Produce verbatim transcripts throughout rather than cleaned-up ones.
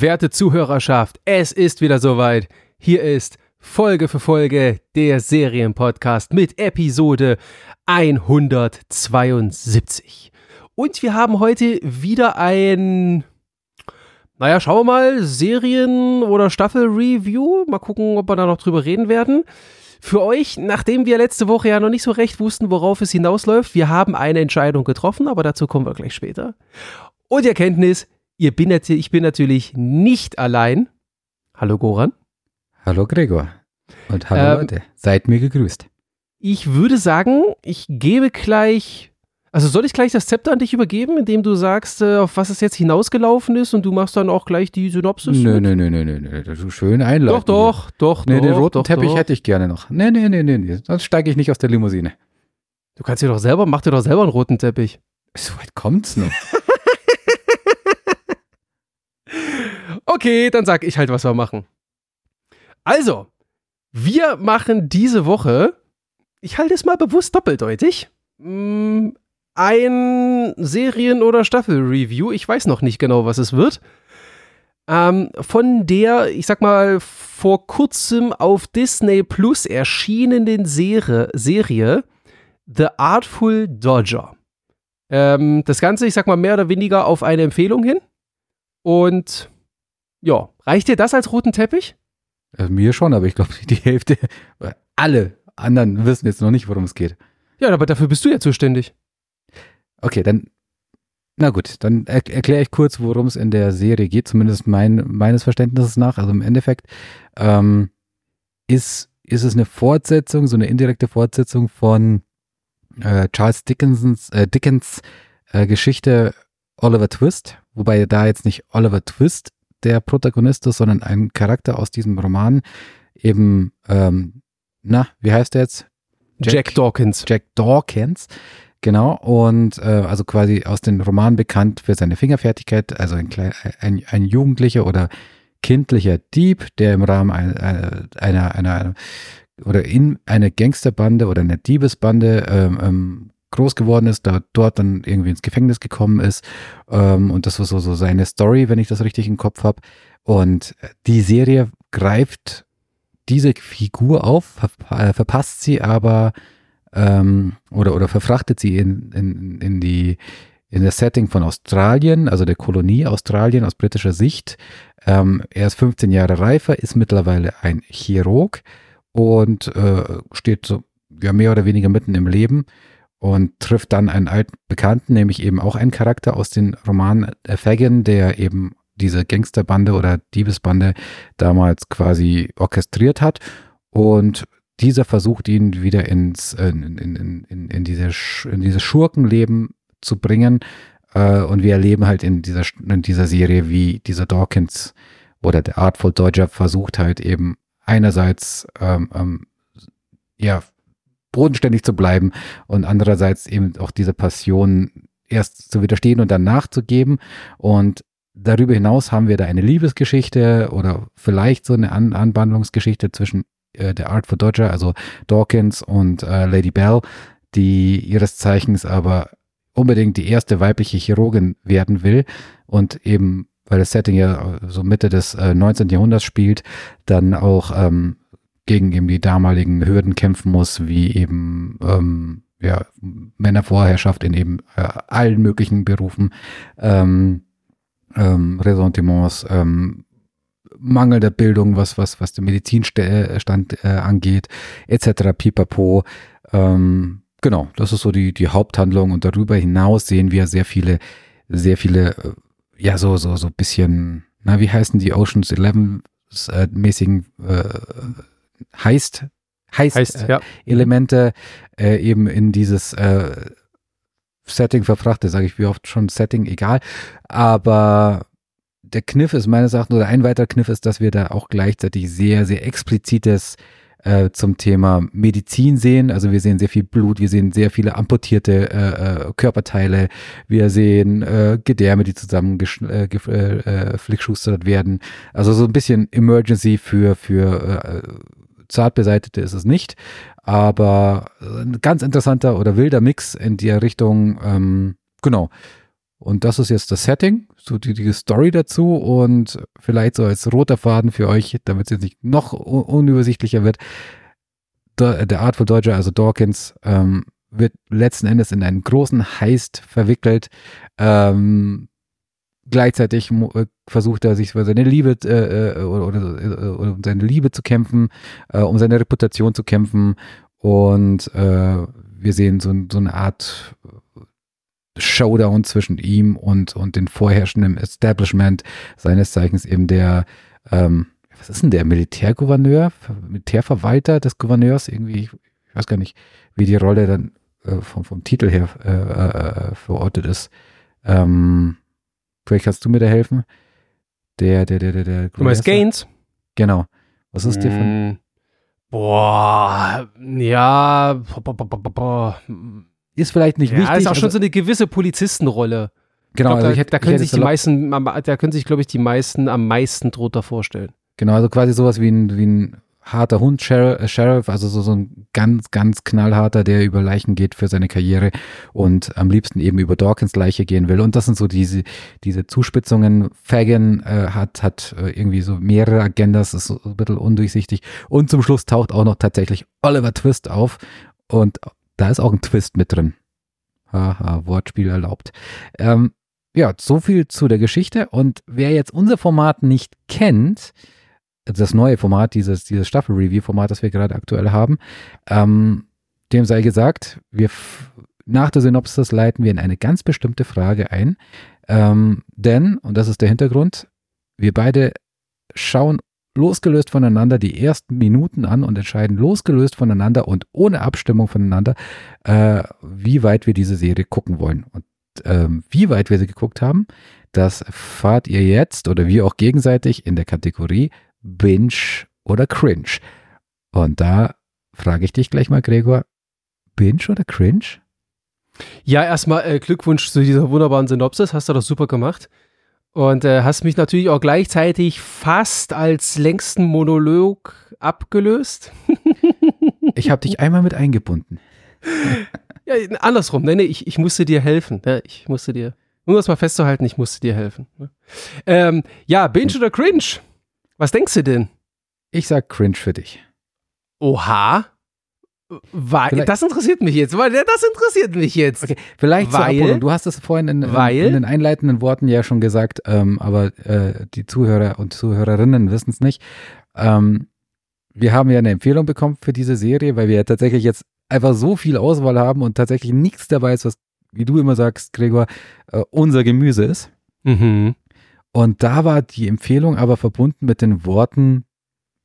Werte Zuhörerschaft, es ist wieder soweit. Hier ist Folge für Folge der Serienpodcast mit Episode hundertzweiundsiebzig. Und wir haben heute wieder ein, naja, schauen wir mal, Serien- oder Staffel-Review. Mal gucken, ob wir da noch drüber reden werden. Für euch, nachdem wir letzte Woche ja noch nicht so recht wussten, worauf es hinausläuft, wir haben eine Entscheidung getroffen, aber dazu kommen wir gleich später. Und die Erkenntnis, ihr bin, ich bin natürlich nicht allein. Hallo Goran. Hallo Gregor. Und hallo ähm, Leute, seid mir gegrüßt. Ich würde sagen, ich gebe gleich, also soll ich gleich das Zepter an dich übergeben, indem du sagst, auf was es jetzt hinausgelaufen ist und du machst dann auch gleich die Synopsis? Nö, nö, nö, nö, nö, nö, schön einleiten. Doch, doch, doch. Nee, doch, den roten doch, Teppich doch. hätte ich gerne noch. Nee, nee, nee, nee, nee, sonst steige ich nicht aus der Limousine. Du kannst dir doch selber, mach dir doch selber einen roten Teppich. So weit kommt's noch. Okay, dann sag ich halt, was wir machen. Also, wir machen diese Woche, ich halte es mal bewusst doppeldeutig, ein Serien- oder Staffel-Review, ich weiß noch nicht genau, was es wird, ähm, von der, ich sag mal, vor kurzem auf Disney Plus erschienenen Serie, Serie The Artful Dodger. Ähm, das Ganze, ich sag mal, mehr oder weniger auf eine Empfehlung hin. Und ja, reicht dir das als roten Teppich? Also mir schon, aber ich glaube, die Hälfte, alle anderen wissen jetzt noch nicht, worum es geht. Ja, aber dafür bist du ja zuständig. Okay, dann, na gut, dann er- erkläre ich kurz, worum es in der Serie geht, zumindest mein, meines Verständnisses nach. Also im Endeffekt ähm, ist, ist es eine Fortsetzung, so eine indirekte Fortsetzung von äh, Charles Dickensens, äh, Dickens äh, Geschichte Oliver Twist, wobei da jetzt nicht Oliver Twist der Protagonist ist, sondern ein Charakter aus diesem Roman, eben, ähm, na, wie heißt der jetzt? Jack, Jack Dawkins. Jack Dawkins, genau, und äh, also quasi aus dem Roman bekannt für seine Fingerfertigkeit, also ein, klein, ein, ein jugendlicher oder kindlicher Dieb, der im Rahmen einer, einer, einer oder in einer Gangsterbande oder einer Diebesbande ähm, ähm, groß geworden ist, da dort dann irgendwie ins Gefängnis gekommen ist ähm, und das war so, so seine Story, wenn ich das richtig im Kopf habe. Und die Serie greift diese Figur auf, ver- verpasst sie aber ähm, oder, oder verfrachtet sie in, in, in, die, in das Setting von Australien, also der Kolonie Australien aus britischer Sicht. Ähm, er ist fünfzehn Jahre reifer, ist mittlerweile ein Chirurg und äh, steht so ja, mehr oder weniger mitten im Leben. Und trifft dann einen alten Bekannten, nämlich eben auch einen Charakter aus dem Roman äh, Fagin, der eben diese Gangsterbande oder Diebesbande damals quasi orchestriert hat. Und dieser versucht ihn wieder ins äh, in, in, in, in, diese Sch- in dieses Schurkenleben zu bringen. Äh, und wir erleben halt in dieser, in dieser Serie, wie dieser Dawkins oder der Artful Dodger versucht halt eben einerseits ähm, ähm, ja bodenständig zu bleiben und andererseits eben auch dieser Passion erst zu widerstehen und dann nachzugeben. Und darüber hinaus haben wir da eine Liebesgeschichte oder vielleicht so eine An- Anwandlungsgeschichte zwischen äh, der Artful Dodger, also Dawkins und äh, Lady Belle, die ihres Zeichens aber unbedingt die erste weibliche Chirurgin werden will und eben, weil das Setting ja so Mitte des äh, neunzehnten Jahrhunderts spielt, dann auch ähm, gegen eben die damaligen Hürden kämpfen muss, wie eben ähm, ja, Männervorherrschaft in eben äh, allen möglichen Berufen, ähm, ähm, Ressentiments, ähm, Mangel der Bildung, was, was, was den Medizinstand äh, angeht, et cetera, pipapo. Ähm, genau, das ist so die, die Haupthandlung und darüber hinaus sehen wir sehr viele, sehr viele, äh, ja, so, so, so ein bisschen, na, wie heißen die Oceans Eleven äh, mäßigen äh, heißt, heißt, heißt äh, ja. Elemente äh, eben in dieses äh, Setting verfrachte, sage ich wie oft schon, Setting, egal. Aber der Kniff ist meines Erachtens, oder ein weiterer Kniff ist, dass wir da auch gleichzeitig sehr, sehr explizites äh, zum Thema Medizin sehen. Also wir sehen sehr viel Blut, wir sehen sehr viele amputierte äh, Körperteile, wir sehen äh, Gedärme, die zusammengeflickschustert gesch- äh, äh, werden. Also so ein bisschen Emergency für, für äh, zart beseitete ist es nicht, aber ein ganz interessanter oder wilder Mix in der Richtung, ähm, genau. Und das ist jetzt das Setting, so die, die Story dazu und vielleicht so als roter Faden für euch, damit es jetzt nicht noch un unübersichtlicher wird. Der, der Artful Dodger, also Dawkins, ähm, wird letzten Endes in einen großen Heist verwickelt. Ähm, gleichzeitig versucht er sich für seine Liebe äh, oder, oder, oder um seine Liebe zu kämpfen, äh, um seine Reputation zu kämpfen. Und äh, wir sehen so, so eine Art Showdown zwischen ihm und, und den vorherrschenden Establishment, seines Zeichens eben der, ähm, was ist denn der, Militärgouverneur, Militärverwalter des Gouverneurs, irgendwie, ich weiß gar nicht, wie die Rolle dann äh, vom, vom Titel her äh, äh, verortet ist. Ähm, vielleicht kannst du mir da helfen. Der, der, der, der, der Gouverneur. Du meinst Gaines? Genau. Was ist mm. der von? Boah, ja, boah, boah, boah, boah. Ist vielleicht nicht ja, wichtig. Ja, ist auch schon also, so eine gewisse Polizistenrolle. Genau. Ich glaub, also ich hätte, da, können ich hätte sich die meisten, da können sich, glaube ich, die meisten am meisten drunter vorstellen. Genau, also quasi sowas wie ein, wie ein harter Hund, Sheriff, also so, so ein ganz, ganz knallharter, der über Leichen geht für seine Karriere und am liebsten eben über Dawkins Leiche gehen will. Und das sind so diese, diese Zuspitzungen. Fagin äh, hat, hat äh, irgendwie so mehrere Agendas, ist so ein bisschen undurchsichtig. Und zum Schluss taucht auch noch tatsächlich Oliver Twist auf und da ist auch ein Twist mit drin. Haha, Wortspiel erlaubt. Ähm, ja, so viel zu der Geschichte. Und wer jetzt unser Format nicht kennt, das neue Format, dieses, dieses Staffel-Review-Format, das wir gerade aktuell haben, ähm, dem sei gesagt, wir nach der Synopsis leiten wir in eine ganz bestimmte Frage ein. Ähm, denn, und das ist der Hintergrund, wir beide schauen losgelöst voneinander die ersten Minuten an und entscheiden losgelöst voneinander und ohne Abstimmung voneinander, äh, wie weit wir diese Serie gucken wollen. Und ähm, wie weit wir sie geguckt haben, das erfahrt ihr jetzt oder wir auch gegenseitig in der Kategorie Binge oder Cringe. Und da frage ich dich gleich mal, Gregor, Binge oder Cringe? Ja, erstmal äh, Glückwunsch zu dieser wunderbaren Synopsis, hast du das super gemacht. Und äh, hast mich natürlich auch gleichzeitig fast als längsten Monolog abgelöst. Ich habe dich einmal mit eingebunden. Ja, andersrum. Nee, nee, ich, ich musste dir helfen. Ja, ich musste dir, um das mal festzuhalten, ich musste dir helfen. Ähm, ja, Binge oder Cringe? Was denkst du denn? Ich sag Cringe für dich. Oha. Weil, das interessiert mich jetzt, weil das interessiert mich jetzt. Okay, vielleicht weil, zur Abholung. Du hast es vorhin in, weil, in, in den einleitenden Worten ja schon gesagt, ähm, aber äh, die Zuhörer und Zuhörerinnen wissen es nicht. Ähm, wir haben ja eine Empfehlung bekommen für diese Serie, weil wir ja tatsächlich jetzt einfach so viel Auswahl haben und tatsächlich nichts dabei ist, was, wie du immer sagst, Gregor, äh, unser Gemüse ist. Mhm. Und da war die Empfehlung aber verbunden mit den Worten,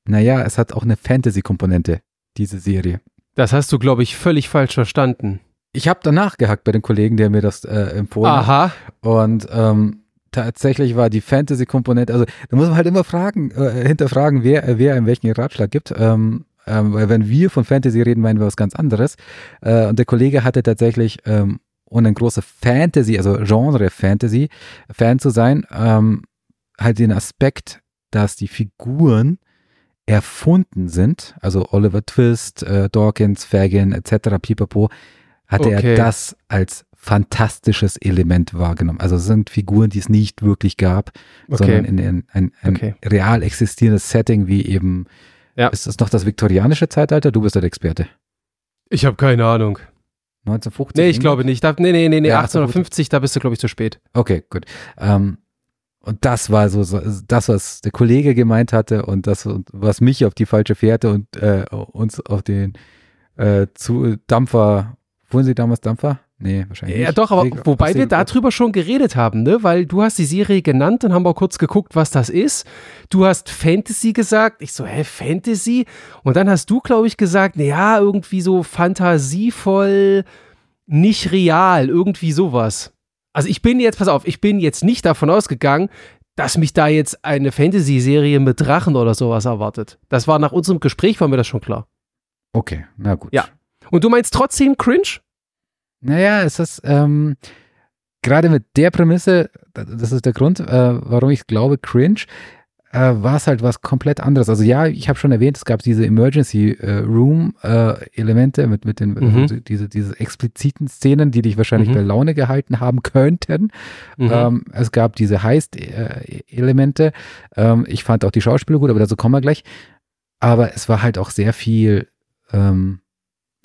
naja, es hat auch eine Fantasy-Komponente, diese Serie. Das hast du, glaube ich, völlig falsch verstanden. Ich habe danach gehackt bei dem Kollegen, der mir das äh, empfohlen hat. Aha. Und ähm, tatsächlich war die Fantasy-Komponente, also da muss man halt immer fragen, äh, hinterfragen, wer, wer einem welchen Ratschlag gibt. Ähm, ähm, weil wenn wir von Fantasy reden, meinen wir was ganz anderes. Äh, und der Kollege hatte tatsächlich, ähm, ohne ein großer Fantasy, also Genre-Fantasy, Fan zu sein, ähm, halt den Aspekt, dass die Figuren erfunden sind, also Oliver Twist, äh, Dawkins, Fagin et cetera, pipapo, hatte okay. er das als fantastisches Element wahrgenommen. Also es sind Figuren, die es nicht wirklich gab, okay. sondern in, in ein, ein okay. real existierendes Setting wie eben, ja. Ist das noch das viktorianische Zeitalter? Du bist der Experte. Ich habe keine Ahnung. neunzehnhundertfünfzig? Nee, ich glaube nicht. Da, nee, nee, nee, nee ja, achtzehnhundertfünfzig, da bist du, glaube ich, zu spät. Okay, gut. Ähm, und das war so, so, das, was der Kollege gemeint hatte und das, was mich auf die falsche Fährte und äh, uns auf den äh, zu Dampfer, fuhren Sie damals Dampfer? Nee, wahrscheinlich ja, nicht. Ja, doch, aber wobei wir darüber schon geredet haben, ne? Weil du hast die Serie genannt und haben auch kurz geguckt, was das ist. Du hast Fantasy gesagt. Ich so, hä, Fantasy? Und dann hast du, glaube ich, gesagt, naja, irgendwie so fantasievoll, nicht real, irgendwie sowas. Also ich bin jetzt, pass auf, ich bin jetzt nicht davon ausgegangen, dass mich da jetzt eine Fantasy-Serie mit Drachen oder sowas erwartet. Das war nach unserem Gespräch, war mir das schon klar. Okay, na gut. Ja. Und du meinst trotzdem Cringe? Naja, es ist ähm, gerade mit der Prämisse, das ist der Grund, äh, warum ich glaube, Cringe, äh, war es halt was komplett anderes. Also ja, ich habe schon erwähnt, es gab diese Emergency äh, Room äh, Elemente mit, mit den mhm. äh, diese, diese expliziten Szenen, die dich wahrscheinlich mhm. bei Laune gehalten haben könnten. Mhm. Ähm, es gab diese Heist äh, Elemente. Ähm, ich fand auch die Schauspieler gut, aber dazu kommen wir gleich. Aber es war halt auch sehr viel ähm,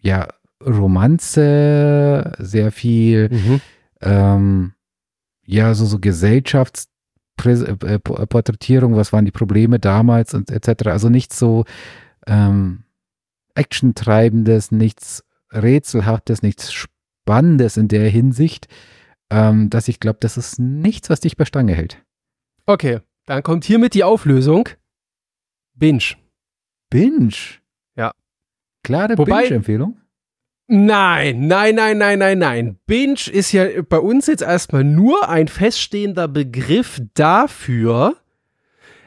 ja, Romanze, sehr viel mhm. ähm, ja, so, so Gesellschaftsporträtierung, was waren die Probleme damals und et cetera. Also nichts so ähm, Action-Treibendes, nichts Rätselhaftes, nichts Spannendes in der Hinsicht, ähm, dass ich glaube, das ist nichts, was dich bei Stange hält. Okay, dann kommt hiermit die Auflösung. Binge. Binge? Ja. Klare Binge-Empfehlung? Nein, nein, nein, nein, nein, nein. Binge ist ja bei uns jetzt erstmal nur ein feststehender Begriff dafür,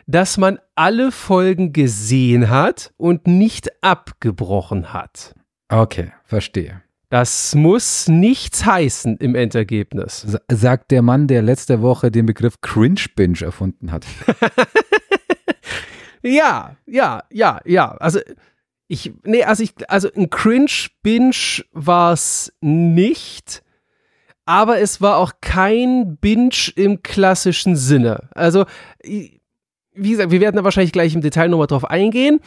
dass man alle Folgen gesehen hat und nicht abgebrochen hat. Okay, verstehe. Das muss nichts heißen im Endergebnis. S- sagt der Mann, der letzte Woche den Begriff Cringe-Binge erfunden hat. Ja, ja, ja, ja. Also... Ich, nee, also, ich, also ein Cringe-Binge war es nicht, aber es war auch kein Binge im klassischen Sinne. Also, wie gesagt, wir werden da wahrscheinlich gleich im Detail nochmal drauf eingehen,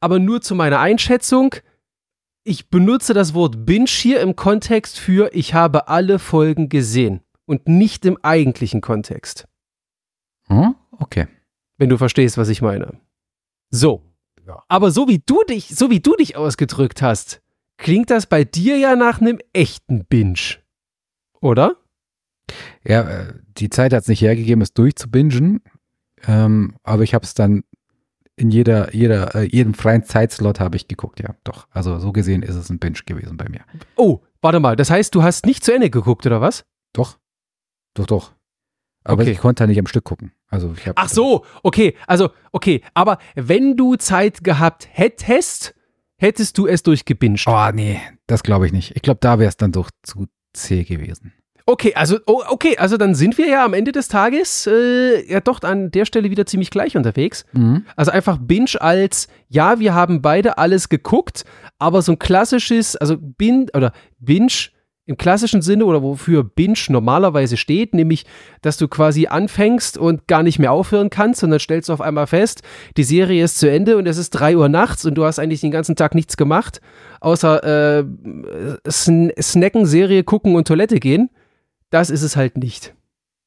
aber nur zu meiner Einschätzung, ich benutze das Wort Binge hier im Kontext für ich habe alle Folgen gesehen und nicht im eigentlichen Kontext. Hm? Okay. Wenn du verstehst, was ich meine. So. Ja. Aber so wie du dich, so wie du dich ausgedrückt hast, klingt das bei dir ja nach einem echten Binge, oder? Ja, die Zeit hat es nicht hergegeben, es durchzubingen, ähm, aber ich habe es dann in jeder, jeder, äh, jedem freien Zeitslot habe ich geguckt, ja, doch. Also so gesehen ist es ein Binge gewesen bei mir. Oh, warte mal, das heißt, du hast nicht zu Ende geguckt, oder was? Doch, doch, doch. Aber okay. Ich konnte da nicht am Stück gucken. Also ich hab, Ach so, okay, also okay, aber wenn du Zeit gehabt hättest, hättest du es durchgebinged. Oh nee, das glaube ich nicht. Ich glaube, da wäre es dann doch zu zäh gewesen. Okay, also oh, okay, also dann sind wir ja am Ende des Tages äh, ja doch an der Stelle wieder ziemlich gleich unterwegs. Mhm. Also einfach Binge als, ja, wir haben beide alles geguckt, aber so ein klassisches, also Bin oder Binge im klassischen Sinne oder wofür Binge normalerweise steht, nämlich, dass du quasi anfängst und gar nicht mehr aufhören kannst und dann stellst du auf einmal fest, die Serie ist zu Ende und es ist drei Uhr nachts und du hast eigentlich den ganzen Tag nichts gemacht, außer äh, sn- snacken, Serie gucken und Toilette gehen. Das ist es halt nicht.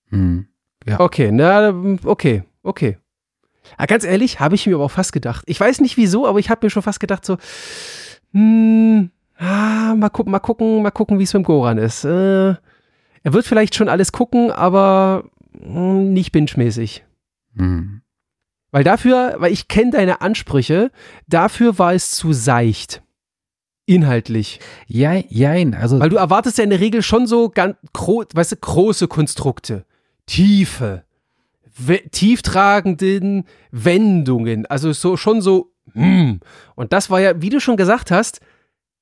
Hm, ja. Okay, na, okay, okay. Aber ganz ehrlich, habe ich mir aber auch fast gedacht. Ich weiß nicht wieso, aber ich habe mir schon fast gedacht so, hm, Ah, mal gucken, mal gucken, mal gucken, wie es mit dem Goran ist. Äh, er wird vielleicht schon alles gucken, aber mh, nicht binge-mäßig. Mhm. Weil dafür, weil ich kenne deine Ansprüche, dafür war es zu seicht. Inhaltlich. Ja, jein. Also weil du erwartest ja in der Regel schon so ganz gro- weißt du, große Konstrukte. Tiefe. We- tieftragenden Wendungen. Also so, schon so, mm. Und das war ja, wie du schon gesagt hast,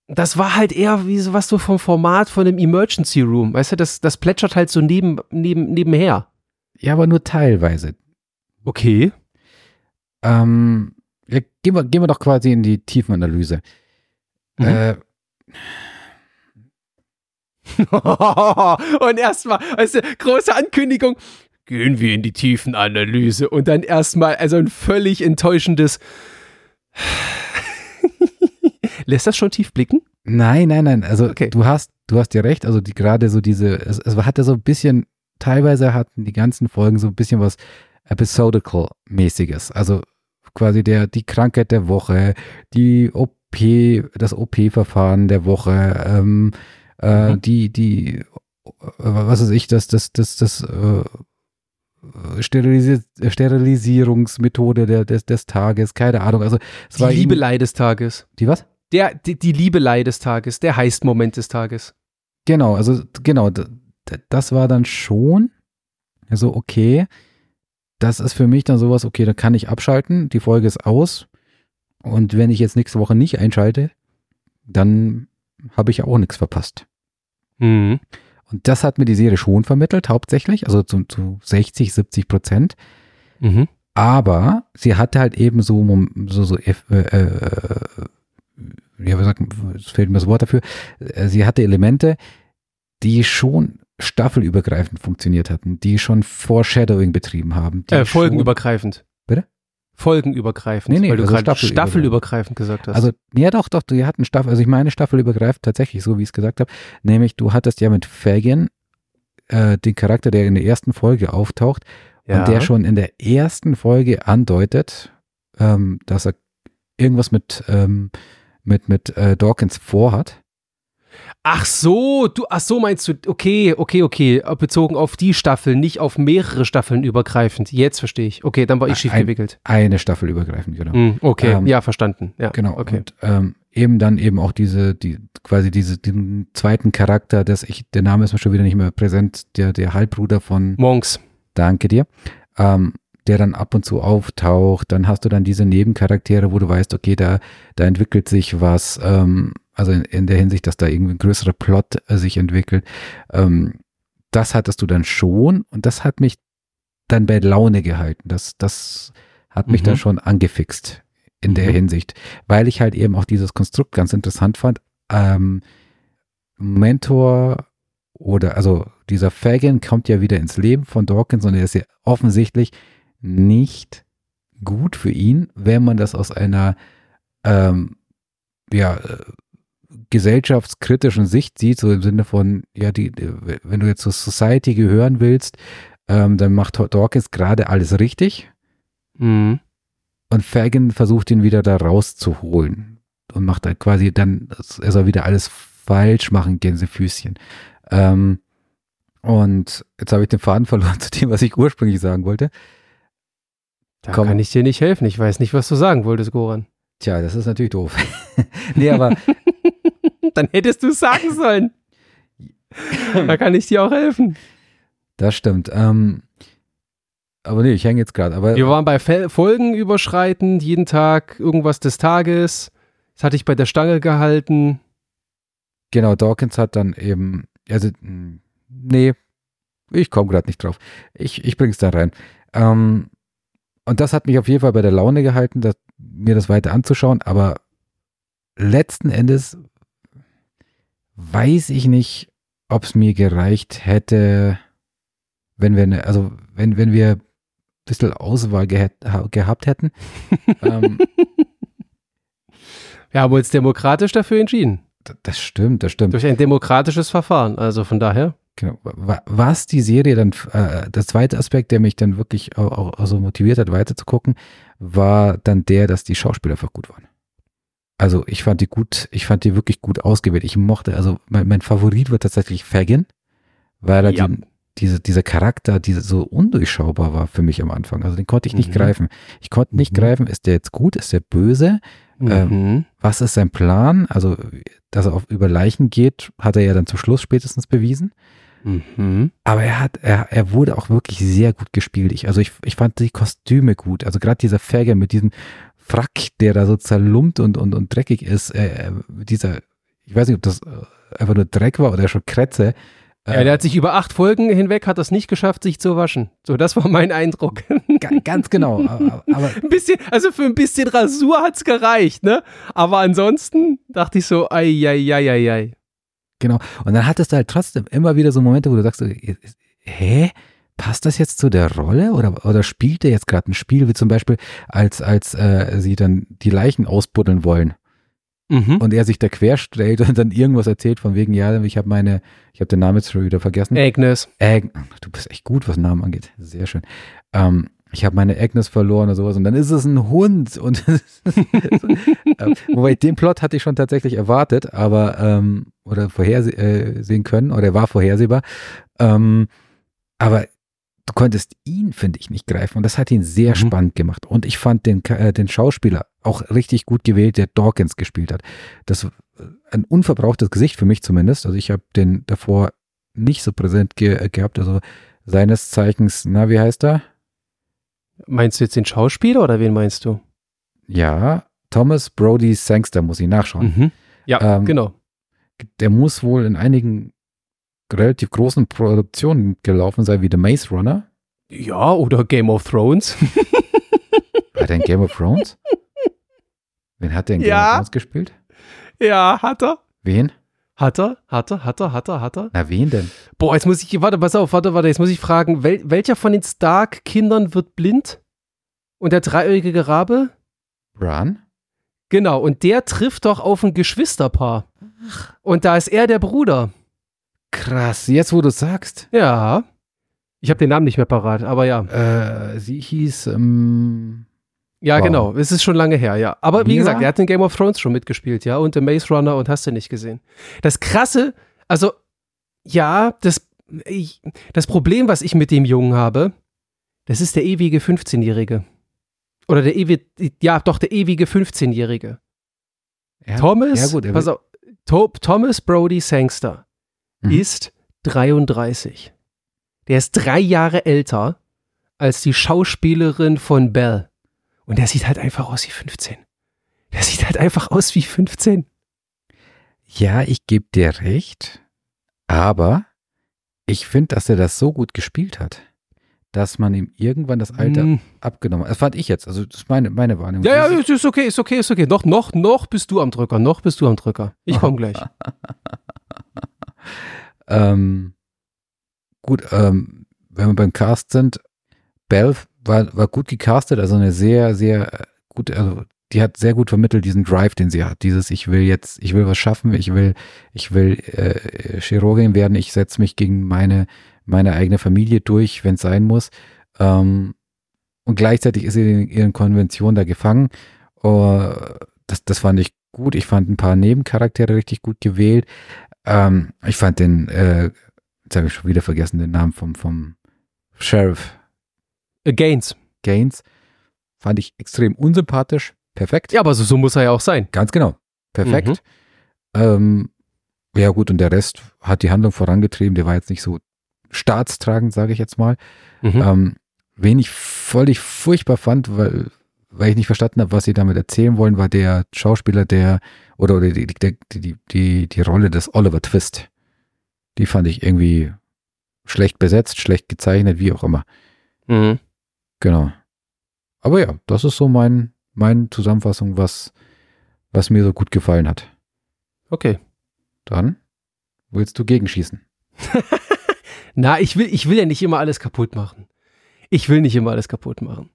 das war halt eher wie so was so vom Format von einem Emergency Room, weißt du, das, das plätschert halt so neben, neben, nebenher. Ja, aber nur teilweise. Okay. Ähm, ja, gehen wir, gehen wir doch quasi in die Tiefenanalyse. Mhm. Äh. Und erstmal, weißt du, große Ankündigung, gehen wir in die Tiefenanalyse und dann erstmal, also ein völlig enttäuschendes Lässt das schon tief blicken? Nein, nein, nein. Also okay. du hast, du hast ja recht. Also die, gerade so diese, es, es hatte so ein bisschen, teilweise hatten die ganzen Folgen so ein bisschen was Episodical-mäßiges. Also quasi der, die Krankheit der Woche, die O P, das O P-Verfahren der Woche, ähm, äh, mhm. die, die, was weiß ich, das, das, das, das, äh, Sterilis- Sterilisierungsmethode der, des, des Tages, keine Ahnung. Also, es die war Liebelei ihm, des Tages. Die was? Der, die, die Liebelei des Tages, der Heist-Moment des Tages. Genau, also genau, d- d- das war dann schon so, okay, das ist für mich dann sowas, okay, da kann ich abschalten, die Folge ist aus und wenn ich jetzt nächste Woche nicht einschalte, dann habe ich ja auch nichts verpasst. Mhm. Und das hat mir die Serie schon vermittelt, hauptsächlich, also zu, zu sechzig, siebzig Prozent. Mhm. Aber sie hatte halt eben so, so, so äh, äh, ja, wie sagt man, es fehlt mir das Wort dafür, sie hatte Elemente, die schon staffelübergreifend funktioniert hatten, die schon Foreshadowing betrieben haben. Die äh, folgenübergreifend. Schon, bitte? Folgenübergreifend, nee, nee, weil du also gerade staffelübergreifend gesagt hast. Also, ja doch, doch, die hatten Staffel, also ich meine staffelübergreifend tatsächlich, so wie ich es gesagt habe, nämlich du hattest ja mit Fagin äh, den Charakter, der in der ersten Folge auftaucht, ja. Und der schon in der ersten Folge andeutet, ähm, dass er irgendwas mit, ähm, mit, mit äh, Dawkins vorhat. Ach so, du, ach so meinst du, okay, okay, okay, bezogen auf die Staffel, nicht auf mehrere Staffeln übergreifend, jetzt verstehe ich. Okay, dann war ich schief Ein, gewickelt. Eine Staffel übergreifend, genau. Mm, okay, ähm, ja, verstanden. Ja, genau, okay. Und ähm, eben dann eben auch diese, die quasi diese, den zweiten Charakter, das ich, der Name ist mir schon wieder nicht mehr präsent, der, der Halbbruder von Monks. Danke dir. Ähm, der dann ab und zu auftaucht, dann hast du dann diese Nebencharaktere, wo du weißt, okay, da, da entwickelt sich was, ähm, also in, in der Hinsicht, dass da irgendwie ein größerer Plot äh, sich entwickelt. Ähm, das hattest du dann schon und das hat mich dann bei Laune gehalten. Das, das hat mich mhm. dann schon angefixt in mhm. der Hinsicht, weil ich halt eben auch dieses Konstrukt ganz interessant fand. Ähm, Mentor oder, also dieser Fagin kommt ja wieder ins Leben von Dawkins und er ist ja offensichtlich nicht gut für ihn, wenn man das aus einer ähm, ja, gesellschaftskritischen Sicht sieht, so im Sinne von, ja, die, wenn du jetzt zur Society gehören willst, ähm, dann macht Dawkins gerade alles richtig mhm. und Fagin versucht ihn wieder da rauszuholen und macht dann quasi dann, er soll wieder alles falsch machen, Gänsefüßchen. Ähm, und jetzt habe ich den Faden verloren zu dem, was ich ursprünglich sagen wollte. Da Komm. kann ich dir nicht helfen. Ich weiß nicht, was du sagen wolltest, Goran. Tja, das ist natürlich doof. Nee, aber dann hättest du es sagen sollen. Da kann ich dir auch helfen. Das stimmt. Ähm, aber nee, ich hänge jetzt gerade. Wir waren bei Fel- Folgen überschreitend, jeden Tag irgendwas des Tages. Das hatte ich bei der Stange gehalten. Genau, Dawkins hat dann eben, also, nee, ich komme gerade nicht drauf. Ich, ich bring's da rein. Ähm, und das hat mich auf jeden Fall bei der Laune gehalten, dass, mir das weiter anzuschauen, aber letzten Endes weiß ich nicht, ob es mir gereicht hätte, wenn wir, eine, also wenn, wenn wir ein bisschen Auswahl ge- gehabt hätten. ähm, wir haben uns demokratisch dafür entschieden. Das stimmt, das stimmt. Durch ein demokratisches Verfahren, also von daher. Genau. Was die Serie dann, äh, der zweite Aspekt, der mich dann wirklich auch, auch, auch so motiviert hat, weiterzugucken, war dann der, dass die Schauspieler einfach gut waren. Also ich fand die gut, ich fand die wirklich gut ausgewählt. Ich mochte, also mein, mein Favorit war tatsächlich Fagin, weil er ja. die, diese, dieser Charakter, diese so undurchschaubar war für mich am Anfang. Also den konnte ich nicht mhm. greifen. Ich konnte nicht mhm. greifen, ist der jetzt gut, ist der böse? Mhm. Ähm, was ist sein Plan? Also, dass er auf über Leichen geht, hat er ja dann zum Schluss spätestens bewiesen. Mhm. Aber er hat, er, er wurde auch wirklich sehr gut gespielt. Ich, also ich, ich fand die Kostüme gut. Also gerade dieser Fagin mit diesem Frack, der da so zerlumpt und, und, und dreckig ist, äh, dieser, ich weiß nicht, ob das einfach nur Dreck war oder schon Krätze. Äh, ja, der hat sich über acht Folgen hinweg, hat das nicht geschafft, sich zu waschen. So, das war mein Eindruck. Ga, ganz genau. Aber, aber ein bisschen, also für ein bisschen Rasur hat's gereicht, ne? Aber ansonsten dachte ich so, ei, ei, ei, ei, ei. Genau. Und dann hattest du halt trotzdem immer wieder so Momente, wo du sagst, hä, passt das jetzt zu der Rolle? Oder, oder spielt der jetzt gerade ein Spiel, wie zum Beispiel, als, als äh, sie dann die Leichen ausbuddeln wollen mhm. und er sich da querstellt und dann irgendwas erzählt von wegen, ja, ich habe meine, ich habe den Namen jetzt schon wieder vergessen. Agnes. Ag- du bist echt gut, was Namen angeht. Sehr schön. Ähm, ich habe meine Agnes verloren oder sowas und dann ist es ein Hund. Und wobei, den Plot hatte ich schon tatsächlich erwartet, aber ähm, oder vorhersehen können, oder er war vorhersehbar. Ähm, aber du konntest ihn, finde ich, nicht greifen und das hat ihn sehr mhm. spannend gemacht. Und ich fand den, äh, den Schauspieler auch richtig gut gewählt, der Dawkins gespielt hat. Das ein unverbrauchtes Gesicht für mich zumindest. Also ich habe den davor nicht so präsent ge- gehabt. Also seines Zeichens, na, wie heißt er? Meinst du jetzt den Schauspieler oder wen meinst du? Ja, Thomas Brodie-Sangster, muss ich nachschauen. Mhm. Ja, ähm, genau. Der muss wohl in einigen relativ großen Produktionen gelaufen sein, wie The Maze Runner. Ja, oder Game of Thrones. Hat er in Game of Thrones? Wen hat er in Game ja. of Thrones gespielt? Ja, hat er. Wen? Hat er, hat er, hat er, hat er, hat er. Na, wen denn? Boah, jetzt muss ich, warte, pass auf, warte, warte, jetzt muss ich fragen, wel, welcher von den Stark-Kindern wird blind? Und der dreieugige Rabe? Bran? Genau, und der trifft doch auf ein Geschwisterpaar. Ach. Und da ist er der Bruder. Krass, jetzt wo du es sagst. Ja. Ich habe den Namen nicht mehr parat, aber ja. Äh, sie hieß, ähm... Ja, wow. Genau. Es ist schon lange her, ja. Aber wie ja. gesagt, er hat in Game of Thrones schon mitgespielt, ja. Und The Maze Runner und hast du nicht gesehen. Das Krasse, also, ja, das, ich, das Problem, was ich mit dem Jungen habe, das ist der ewige fünfzehnjährige. Oder der ewige, ja, doch, der ewige fünfzehnjährige. Ja, Thomas, ja gut, pass auf, to, Thomas Brodie-Sangster mhm. ist dreiunddreißig. Der ist drei Jahre älter als die Schauspielerin von Belle. Und der sieht halt einfach aus wie fünfzehn. Der sieht halt einfach aus wie fünfzehn. Ja, ich gebe dir recht, aber ich finde, dass er das so gut gespielt hat, dass man ihm irgendwann das Alter mm. abgenommen hat. Das fand ich jetzt, also das ist meine, meine Wahrnehmung. Ja, ja, ist okay, ist okay, ist okay. Noch, noch, noch bist du am Drücker, noch bist du am Drücker. Ich komme gleich. ähm, gut, ähm, wenn wir beim Cast sind, Belle war, war gut gecastet, also eine sehr, sehr gut, also die hat sehr gut vermittelt diesen Drive, den sie hat, dieses ich will jetzt, ich will was schaffen, ich will, ich will äh, Chirurgin werden, ich setze mich gegen meine, meine eigene Familie durch, wenn es sein muss, ähm, und gleichzeitig ist sie in ihren Konventionen da gefangen, oh, das, das fand ich gut, ich fand ein paar Nebencharaktere richtig gut gewählt, ähm, ich fand den, äh, jetzt habe ich schon wieder vergessen, den Namen vom, vom Sheriff, Gaines. Gaines fand ich extrem unsympathisch. Perfekt. Ja, aber so, so muss er ja auch sein. Ganz genau. Perfekt. Mhm. Ähm, ja gut, und der Rest hat die Handlung vorangetrieben. Der war jetzt nicht so staatstragend, sage ich jetzt mal. Mhm. Ähm, wen ich völlig furchtbar fand, weil, weil ich nicht verstanden habe, was sie damit erzählen wollen, war der Schauspieler, der oder, oder die, die, die, die, die Rolle des Oliver Twist. Die fand ich irgendwie schlecht besetzt, schlecht gezeichnet, wie auch immer. Mhm. Genau. Aber ja, das ist so mein, meine Zusammenfassung, was, was mir so gut gefallen hat. Okay. Dann willst du gegenschießen. Na, ich will, ich will ja nicht immer alles kaputt machen. Ich will nicht immer alles kaputt machen.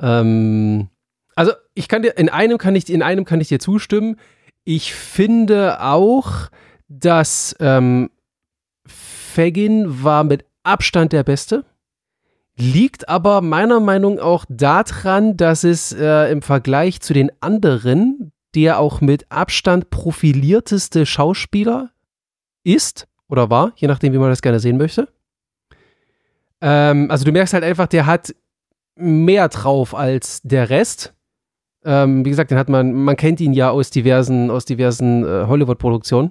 Ähm, also, ich kann dir, in einem kann ich, in einem kann ich dir zustimmen. Ich finde auch, dass ähm, Fagin war mit Abstand der Beste. Liegt aber meiner Meinung nach auch daran, dass es äh, im Vergleich zu den anderen der auch mit Abstand profilierteste Schauspieler ist oder war, je nachdem, wie man das gerne sehen möchte. Ähm, also du merkst halt einfach, der hat mehr drauf als der Rest. Ähm, wie gesagt, den hat man, man kennt ihn ja aus diversen, aus diversen äh, Hollywood-Produktionen.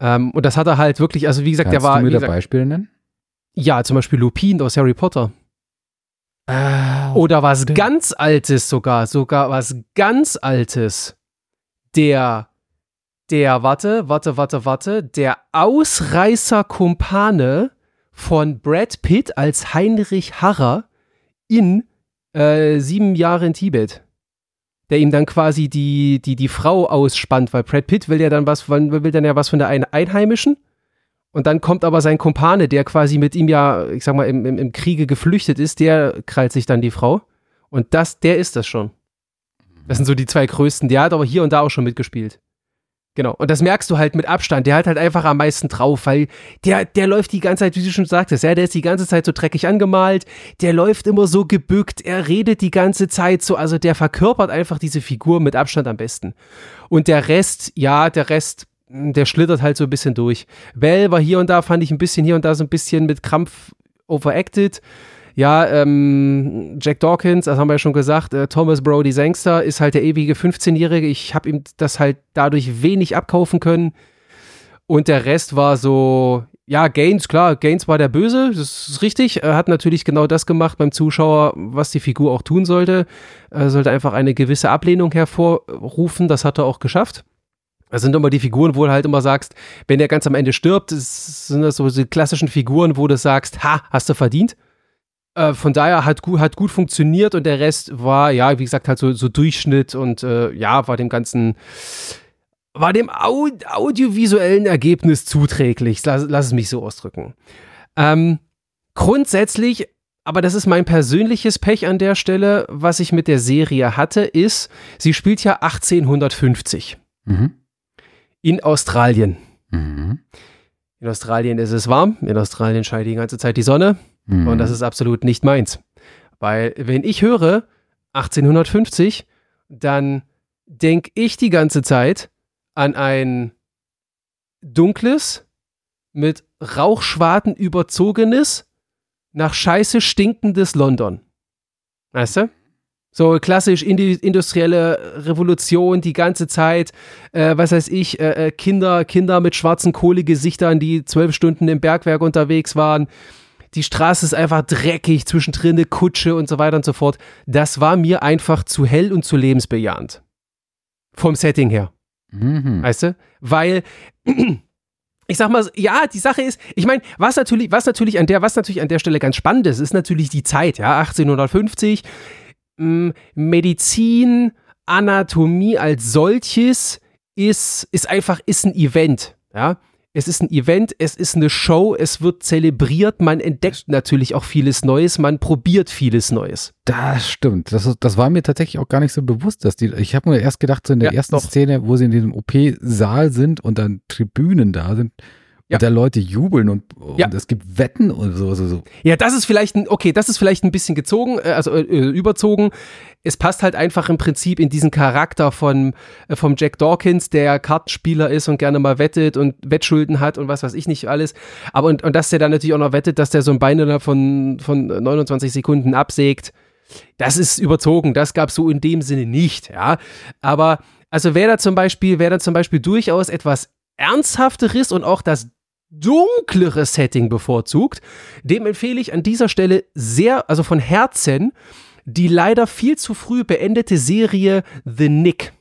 Ähm, und das hat er halt wirklich, also wie gesagt, Kannst der war... Kannst du mir da Beispiele nennen? Ja, zum Beispiel Lupin aus Harry Potter. Oh, oder was okay. ganz Altes sogar, sogar was ganz Altes. Der, der, warte, warte, warte, warte, der Ausreißer-Kumpane von Brad Pitt als Heinrich Harrer in äh, Sieben Jahre in Tibet. Der ihm dann quasi die, die, die Frau ausspannt, weil Brad Pitt will ja dann was, will dann ja was von der Einheimischen. Und dann kommt aber sein Kumpane, der quasi mit ihm ja, ich sag mal, im, im, im Kriege geflüchtet ist, der krallt sich dann die Frau. Und das, der ist das schon. Das sind so die zwei größten. Der hat aber hier und da auch schon mitgespielt. Genau. Und das merkst du halt mit Abstand. Der hat halt einfach am meisten drauf, weil der, der läuft die ganze Zeit, wie du schon sagtest, ja, der ist die ganze Zeit so dreckig angemalt. Der läuft immer so gebückt. Er redet die ganze Zeit so. Also der verkörpert einfach diese Figur mit Abstand am besten. Und der Rest, ja, der Rest... der schlittert halt so ein bisschen durch. Bell war hier und da, fand ich ein bisschen hier und da so ein bisschen mit Krampf overacted. Ja, ähm, Jack Dawkins, das haben wir ja schon gesagt, äh, Thomas Brodie-Sangster ist halt der ewige fünfzehnjährige. Ich habe ihm das halt dadurch wenig abkaufen können. Und der Rest war so, ja, Gaines, klar, Gaines war der Böse, das ist richtig. Er hat natürlich genau das gemacht beim Zuschauer, was die Figur auch tun sollte. Er sollte einfach eine gewisse Ablehnung hervorrufen, das hat er auch geschafft. Das sind immer die Figuren, wo du halt immer sagst, wenn der ganz am Ende stirbt, sind das so die klassischen Figuren, wo du sagst, ha, hast du verdient. Äh, von daher hat gut, hat gut funktioniert und der Rest war, ja, wie gesagt, halt so, so Durchschnitt und äh, ja, war dem ganzen, war dem Aud- audiovisuellen Ergebnis zuträglich. Lass, lass es mich so ausdrücken. Ähm, grundsätzlich, aber das ist mein persönliches Pech an der Stelle, was ich mit der Serie hatte, ist, sie spielt ja achtzehnhundertfünfzig mhm. in Australien. Mhm. In Australien ist es warm, in Australien scheint die ganze Zeit die Sonne. Und das ist absolut nicht meins. Weil wenn ich höre achtzehnhundertfünfzig, dann denke ich die ganze Zeit an ein dunkles, mit Rauchschwaden überzogenes, nach Scheiße stinkendes London. Weißt du? So klassisch industrielle Revolution, die ganze Zeit, äh, was weiß ich, äh, Kinder, Kinder mit schwarzen Kohlegesichtern, die zwölf Stunden im Bergwerk unterwegs waren. Die Straße ist einfach dreckig, zwischendrin eine Kutsche und so weiter und so fort. Das war mir einfach zu hell und zu lebensbejahend. Vom Setting her. Mhm. Weißt du? Weil, ich sag mal, ja, die Sache ist, ich meine, was natürlich, was natürlich an der, was natürlich an der Stelle ganz spannend ist, ist natürlich die Zeit, ja, achtzehnhundertfünfzig, mh, Medizin, Anatomie als solches ist, ist einfach, ist ein Event, ja. Es ist ein Event, es ist eine Show, es wird zelebriert, man entdeckt natürlich auch vieles Neues, man probiert vieles Neues. Das stimmt, das, das war mir tatsächlich auch gar nicht so bewusst, dass die, ich habe mir erst gedacht, so in der ja, ersten doch. Szene, wo sie in diesem O P-Saal sind und dann Tribünen da sind ja. und da Leute jubeln und, und ja. es gibt Wetten und so, so, so. Ja, das ist vielleicht, ein, okay, das ist vielleicht ein bisschen gezogen, also äh, überzogen. Es passt halt einfach im Prinzip in diesen Charakter von äh, vom Jack Dawkins, der Kartenspieler ist und gerne mal wettet und Wettschulden hat und was weiß ich nicht alles. Aber und, und dass der dann natürlich auch noch wettet, dass der so ein Bein von, von neunundzwanzig Sekunden absägt, das ist überzogen. Das gab es so in dem Sinne nicht, ja. Aber also wäre da zum Beispiel, wäre da zum Beispiel durchaus etwas Ernsthafteres und auch das dunklere Setting bevorzugt, dem empfehle ich an dieser Stelle sehr, also von Herzen, die leider viel zu früh beendete Serie The Knick.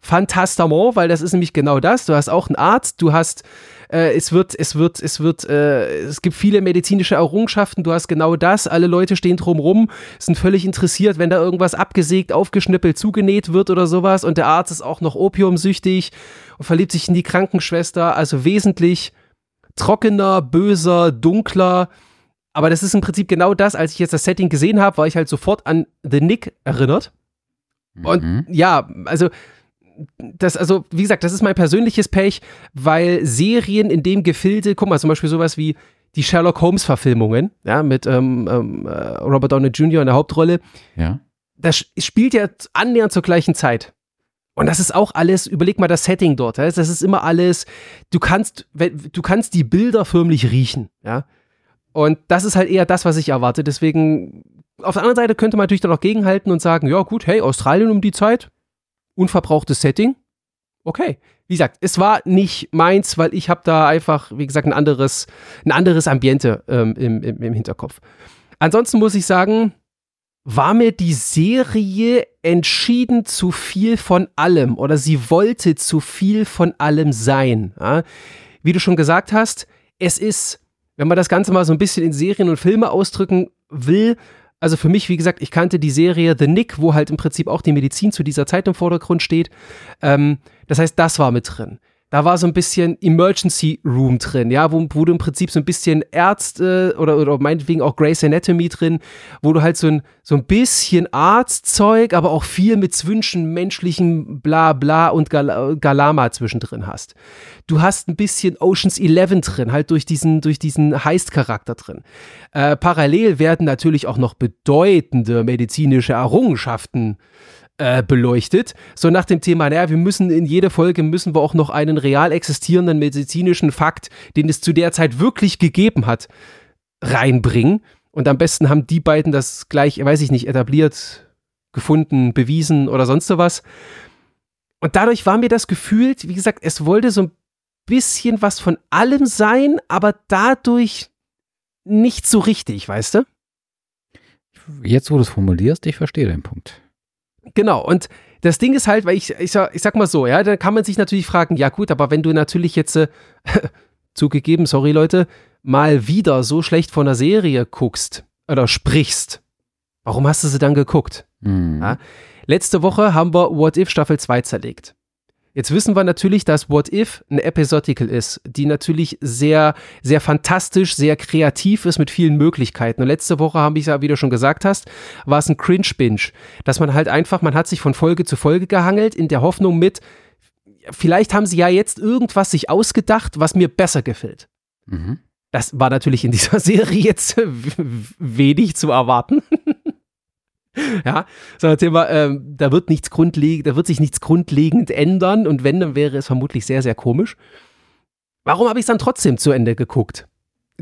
Fantastamon, weil das ist nämlich genau das. Du hast auch einen Arzt, du hast, äh, es wird, es wird, es wird, äh, es gibt viele medizinische Errungenschaften, du hast genau das, alle Leute stehen drumrum, sind völlig interessiert, wenn da irgendwas abgesägt, aufgeschnippelt, zugenäht wird oder sowas und der Arzt ist auch noch opiumsüchtig und verliebt sich in die Krankenschwester, also wesentlich trockener, böser, dunkler. Aber das ist im Prinzip genau das, als ich jetzt das Setting gesehen habe, war ich halt sofort an The Knick erinnert. Und mhm. ja, also das, also wie gesagt, das ist mein persönliches Pech, weil Serien in dem Gefilde, guck mal, zum Beispiel sowas wie die Sherlock-Holmes-Verfilmungen, ja, mit ähm, ähm, Robert Downey Junior in der Hauptrolle, ja. Das spielt ja annähernd zur gleichen Zeit. Und das ist auch alles, überleg mal das Setting dort, das ist immer alles, du kannst, du kannst die Bilder förmlich riechen, ja. Und das ist halt eher das, was ich erwarte. Deswegen, auf der anderen Seite könnte man natürlich dann auch gegenhalten und sagen, ja gut, hey, Australien um die Zeit, unverbrauchtes Setting, okay. Wie gesagt, es war nicht meins, weil ich habe da einfach, wie gesagt, ein anderes, ein anderes Ambiente ähm, im, im, im Hinterkopf. Ansonsten muss ich sagen, war mir die Serie entschieden zu viel von allem oder sie wollte zu viel von allem sein. Ja? Wie du schon gesagt hast, es ist... Wenn man das Ganze mal so ein bisschen in Serien und Filme ausdrücken will, also für mich, wie gesagt, ich kannte die Serie The Knick, wo halt im Prinzip auch die Medizin zu dieser Zeit im Vordergrund steht. Ähm, das heißt, das war mit drin. Da war so ein bisschen Emergency Room drin, ja, wo, wo du im Prinzip so ein bisschen Ärzte oder, oder meinetwegen auch Grey's Anatomy drin, wo du halt so ein, so ein bisschen Arztzeug, aber auch viel mit zwischenmenschlichem Blabla und Gal- Galama zwischendrin hast. Du hast ein bisschen Oceans Eleven drin, halt durch diesen, durch diesen Heist-Charakter drin. Äh, parallel werden natürlich auch noch bedeutende medizinische Errungenschaften Äh, beleuchtet, so nach dem Thema, naja, wir müssen in jeder Folge, müssen wir auch noch einen real existierenden medizinischen Fakt, den es zu der Zeit wirklich gegeben hat, reinbringen. Und am besten haben die beiden das gleich, weiß ich nicht, etabliert, gefunden, bewiesen oder sonst sowas. Und dadurch war mir das gefühlt, wie gesagt, es wollte so ein bisschen was von allem sein, aber dadurch nicht so richtig, weißt du? Jetzt, wo du es formulierst, ich verstehe deinen Punkt. Genau, und das Ding ist halt, weil ich, ich, sag, ich sag mal so, ja, da kann man sich natürlich fragen, ja gut, aber wenn du natürlich jetzt, äh, zugegeben, sorry Leute, mal wieder so schlecht von der Serie guckst, oder sprichst, warum hast du sie dann geguckt? Mhm. Ja? Letzte Woche haben wir What If Staffel zwei zerlegt. Jetzt wissen wir natürlich, dass What If ein Episodical ist, die natürlich sehr, sehr fantastisch, sehr kreativ ist mit vielen Möglichkeiten. Und letzte Woche, habe ich ja, wie du schon gesagt hast, war es ein Cringe-Binge, dass man halt einfach, man hat sich von Folge zu Folge gehangelt in der Hoffnung mit, vielleicht haben sie ja jetzt irgendwas sich ausgedacht, was mir besser gefällt. Mhm. Das war natürlich in dieser Serie jetzt wenig zu erwarten. Ja, so ein Thema, ähm, da wird nichts grundlegend, da wird sich nichts grundlegend ändern und wenn, dann wäre es vermutlich sehr, sehr komisch. Warum habe ich es dann trotzdem zu Ende geguckt?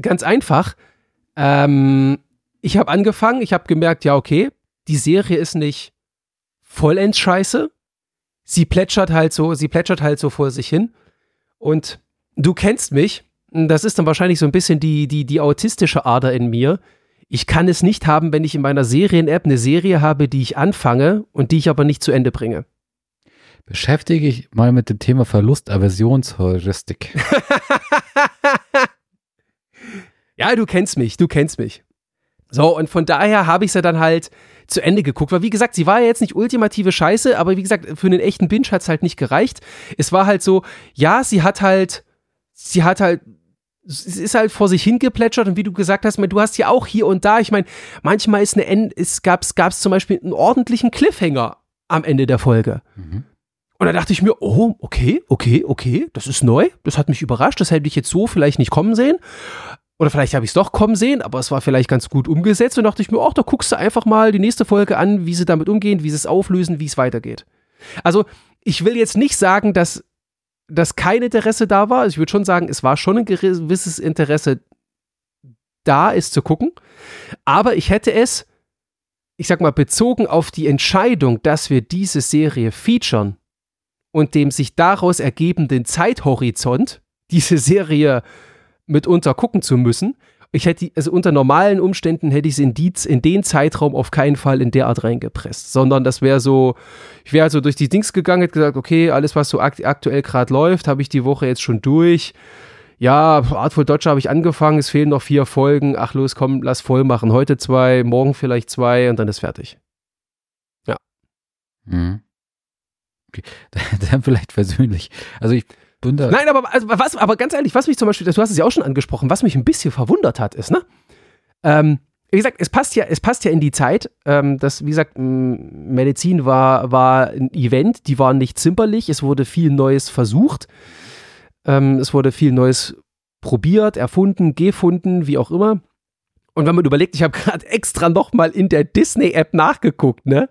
Ganz einfach, ähm, ich habe angefangen, ich habe gemerkt, ja okay, die Serie ist nicht vollends scheiße, sie plätschert halt so, sie plätschert halt so vor sich hin und du kennst mich, das ist dann wahrscheinlich so ein bisschen die, die, die autistische Ader in mir. Ich kann es nicht haben, wenn ich in meiner Serien-App eine Serie habe, die ich anfange und die ich aber nicht zu Ende bringe. Beschäftige ich mal mit dem Thema Verlustaversionsheuristik. Ja, du kennst mich, du kennst mich. So, und von daher habe ich es ja dann halt zu Ende geguckt. Weil, wie gesagt, sie war ja jetzt nicht ultimative Scheiße, aber wie gesagt, für einen echten Binge hat es halt nicht gereicht. Es war halt so, ja, sie hat halt, sie hat halt, es ist halt vor sich hingeplätschert und wie du gesagt hast, du hast ja auch hier und da, ich meine, manchmal ist eine End, es gab's, gab's zum Beispiel einen ordentlichen Cliffhanger am Ende der Folge. Mhm. Und da dachte ich mir, oh, okay, okay, okay, das ist neu, das hat mich überrascht, das hätte ich jetzt so vielleicht nicht kommen sehen. Oder vielleicht habe ich es doch kommen sehen, aber es war vielleicht ganz gut umgesetzt und dachte ich mir, ach, da guckst du einfach mal die nächste Folge an, wie sie damit umgehen, wie sie es auflösen, wie es weitergeht. Also, ich will jetzt nicht sagen, dass dass kein Interesse da war. Also ich würde schon sagen, es war schon ein gewisses Interesse da, es zu gucken. Aber ich hätte es, ich sag mal, bezogen auf die Entscheidung, dass wir diese Serie featuren und dem sich daraus ergebenden Zeithorizont, diese Serie mitunter gucken zu müssen, ich hätte, also unter normalen Umständen hätte ich es in, die, in den Zeitraum auf keinen Fall in der Art reingepresst, sondern das wäre so, ich wäre so durch die Dings gegangen, hätte gesagt, okay, alles was so akt- aktuell gerade läuft, habe ich die Woche jetzt schon durch, ja, Artful Dodger habe ich angefangen, es fehlen noch vier Folgen, ach los, komm, lass voll machen, heute zwei, morgen vielleicht zwei und dann ist fertig. Ja. Mhm. Okay. Dann vielleicht persönlich, also ich Wunder. Nein, aber, also, was, aber ganz ehrlich, was mich zum Beispiel, du hast es ja auch schon angesprochen, was mich ein bisschen verwundert hat, ist, ne? Ähm, wie gesagt, es passt ja, es passt ja in die Zeit, ähm, dass, wie gesagt, m- Medizin war, war ein Event, die waren nicht zimperlich, es wurde viel Neues versucht, ähm, es wurde viel Neues probiert, erfunden, gefunden, wie auch immer. Und wenn man überlegt, ich habe gerade extra nochmal in der Disney-App nachgeguckt, ne?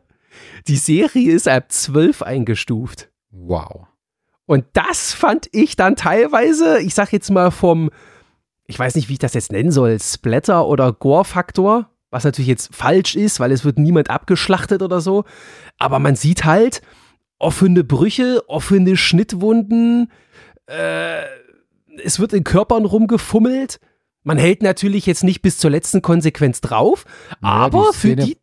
Die Serie ist ab zwölf eingestuft. Wow. Und das fand ich dann teilweise, ich sag jetzt mal vom, ich weiß nicht, wie ich das jetzt nennen soll, Splatter- oder Gore-Faktor, was natürlich jetzt falsch ist, weil es wird niemand abgeschlachtet oder so, aber man sieht halt offene Brüche, offene Schnittwunden, äh, es wird in Körpern rumgefummelt, man hält natürlich jetzt nicht bis zur letzten Konsequenz drauf, ja, aber die Szene, für die...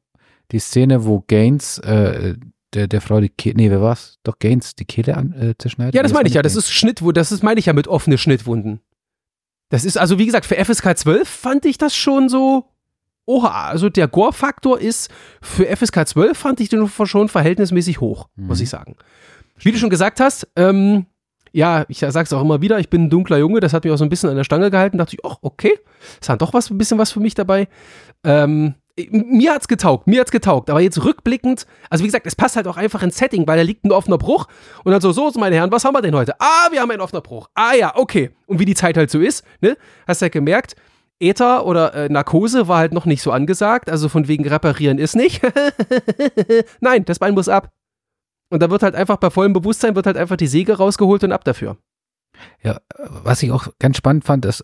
Die Szene, wo Gaines... Äh, Der, der Frau die Kehle, nee, wer war's? Doch Gaines, die Kehle an, äh, zerschneiden? Ja, das meine ich ja, das ist Schnittwunden, das ist, meine ich ja mit offenen Schnittwunden. Das ist, also wie gesagt, für F S K zwölf fand ich das schon so, oha, also der Gore-Faktor ist, für F S K zwölf fand ich den schon verhältnismäßig hoch, mhm. muss ich sagen. Wie du schon gesagt hast, ähm, ja, ich sag's auch immer wieder, ich bin ein dunkler Junge, das hat mich auch so ein bisschen an der Stange gehalten, dachte ich, ach, okay, ist dann doch was, ein bisschen was für mich dabei, ähm, Mir hat's getaugt, mir hat's getaugt, aber jetzt rückblickend, also wie gesagt, es passt halt auch einfach ins Setting, weil da liegt ein offener Bruch und dann so, so, meine Herren, was haben wir denn heute? Ah, wir haben einen offenen Bruch. Ah ja, okay. Und wie die Zeit halt so ist, ne, hast ja gemerkt, Äther oder äh, Narkose war halt noch nicht so angesagt, also von wegen reparieren ist nicht. Nein, das Bein muss ab. Und da wird halt einfach bei vollem Bewusstsein, wird halt einfach die Säge rausgeholt und ab dafür. Ja, was ich auch ganz spannend fand, ist,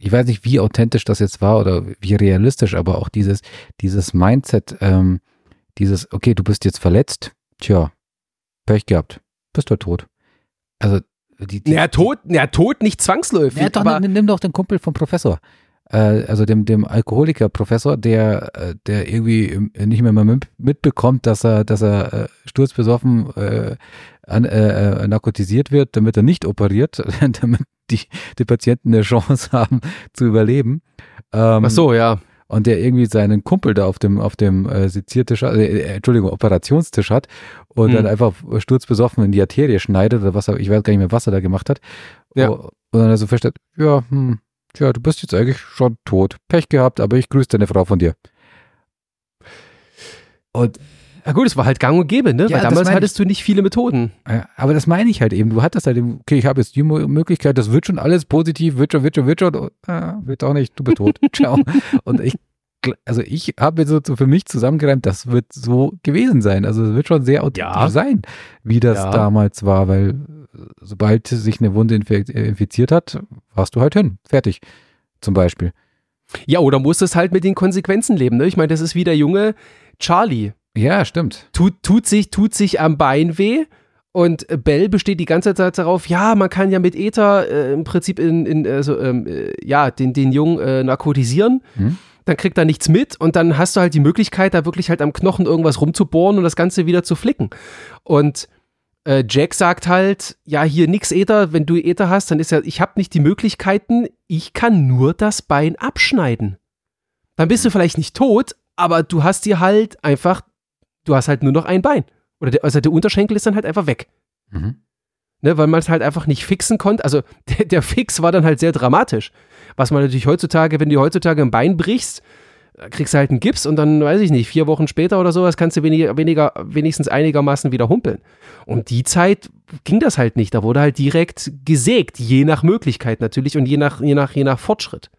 ich weiß nicht, wie authentisch das jetzt war oder wie realistisch, aber auch dieses, dieses Mindset, ähm, dieses, okay, du bist jetzt verletzt, tja, Pech gehabt, bist du tot. Also, die, die, ja, tot, ja, tot nicht zwangsläufig. Ja, doch, aber nimm, nimm doch den Kumpel vom Professor, äh, also dem, dem Alkoholiker-Professor, der, der irgendwie nicht mehr mal mitbekommt, dass er, dass er äh, sturzbesoffen äh, an, äh, narkotisiert wird, damit er nicht operiert, damit die, die Patienten eine Chance haben zu überleben. Ähm, Ach so, ja. und der irgendwie seinen Kumpel da auf dem, auf dem äh, Seziertisch, äh, Entschuldigung, Operationstisch hat und mhm. dann einfach sturzbesoffen in die Arterie schneidet oder was, ich weiß gar nicht mehr, was er da gemacht hat. Ja. Und dann so feststellt, ja, hm, tja, du bist jetzt eigentlich schon tot. Pech gehabt, aber ich grüße deine Frau von dir. Und ja gut, es war halt gang und gäbe, ne? Ja, weil damals hattest du nicht viele Methoden. Ja, aber das meine ich halt eben. Du hattest halt eben, okay, ich habe jetzt die Möglichkeit, das wird schon alles positiv, wird schon, wird schon, wird schon. Und, ah, wird auch nicht, du bist tot. Ciao. Und ich, also ich habe jetzt so für mich zusammengereimt, das wird so gewesen sein. Also es wird schon sehr authentisch ja. sein, wie das ja. damals war, weil sobald sich eine Wunde infiziert hat, warst du halt hin. Fertig. Zum Beispiel. Ja, oder musstest halt mit den Konsequenzen leben, ne? Ich meine, das ist wie der junge Charlie. Ja, stimmt. Tut, tut, sich, tut sich am Bein weh und Belle besteht die ganze Zeit darauf, ja, man kann ja mit Ether äh, im Prinzip in, in, also, ähm, äh, ja, den, den Jungen äh, narkotisieren, hm. dann kriegt er nichts mit und dann hast du halt die Möglichkeit, da wirklich halt am Knochen irgendwas rumzubohren und das Ganze wieder zu flicken. Und äh, Jack sagt halt, ja, hier nix Ether, wenn du Ether hast, dann ist ja, ich habe nicht die Möglichkeiten, ich kann nur das Bein abschneiden. Dann bist du vielleicht nicht tot, aber du hast dir halt einfach du hast halt nur noch ein Bein. Oder der, also der Unterschenkel ist dann halt einfach weg. Mhm. Ne, weil man es halt einfach nicht fixen konnte. Also der, der Fix war dann halt sehr dramatisch. Was man natürlich heutzutage, wenn du heutzutage ein Bein brichst, kriegst du halt einen Gips und dann, weiß ich nicht, vier Wochen später oder sowas kannst du weniger, weniger, wenigstens einigermaßen wieder humpeln. Und die Zeit ging das halt nicht. Da wurde halt direkt gesägt, je nach Möglichkeit natürlich und je nach, je nach, je nach Fortschritt.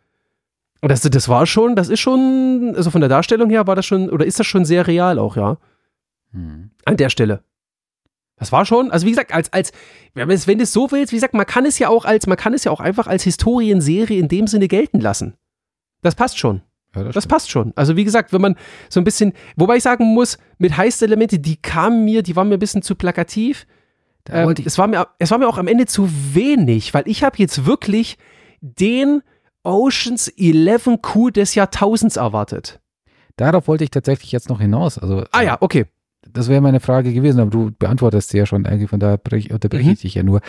Und das, das war schon, das ist schon, also von der Darstellung her war das schon, oder ist das schon sehr real auch, ja. Hm. An der Stelle. Das war schon, also wie gesagt, als, als, wenn du es so willst, wie gesagt, man kann es ja auch als, man kann es ja auch einfach als Historienserie in dem Sinne gelten lassen. Das passt schon. Ja, das das passt schon. Also wie gesagt, wenn man so ein bisschen, wobei ich sagen muss, mit Heist-Elemente, die kamen mir, die waren mir ein bisschen zu plakativ. Ähm, es, war mir, es war mir auch am Ende zu wenig, weil ich habe jetzt wirklich den Oceans Eleven Coup des Jahrtausends erwartet. Darauf wollte ich tatsächlich jetzt noch hinaus. Also, ah ja, okay. Das wäre meine Frage gewesen, aber du beantwortest sie ja schon eigentlich, von daher unterbreche mhm. ich dich ja nur,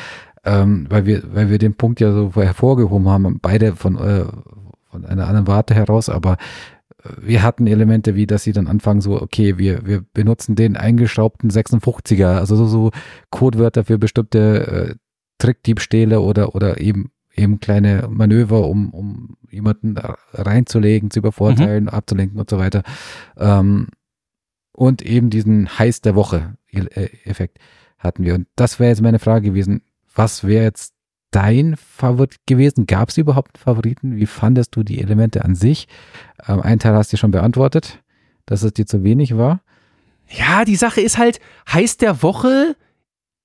ähm, weil wir, weil wir den Punkt ja so hervorgehoben haben, beide von, äh, von einer anderen Warte heraus, aber wir hatten Elemente wie, dass sie dann anfangen so, okay, wir, wir benutzen den eingeschraubten sechsundfünfziger, also so, so Codewörter für bestimmte äh, Trickdiebstähle oder, oder eben eben kleine Manöver, um, um jemanden reinzulegen, zu übervorteilen, mhm. abzulenken und so weiter. Ähm, und eben diesen Heiß der Woche-Effekt hatten wir. Und das wäre jetzt meine Frage gewesen, was wäre jetzt dein Favorit gewesen? Gab es überhaupt Favoriten? Wie fandest du die Elemente an sich? Ähm, einen Teil hast du schon beantwortet, dass es dir zu wenig war. Ja, die Sache ist halt, Heiß der Woche...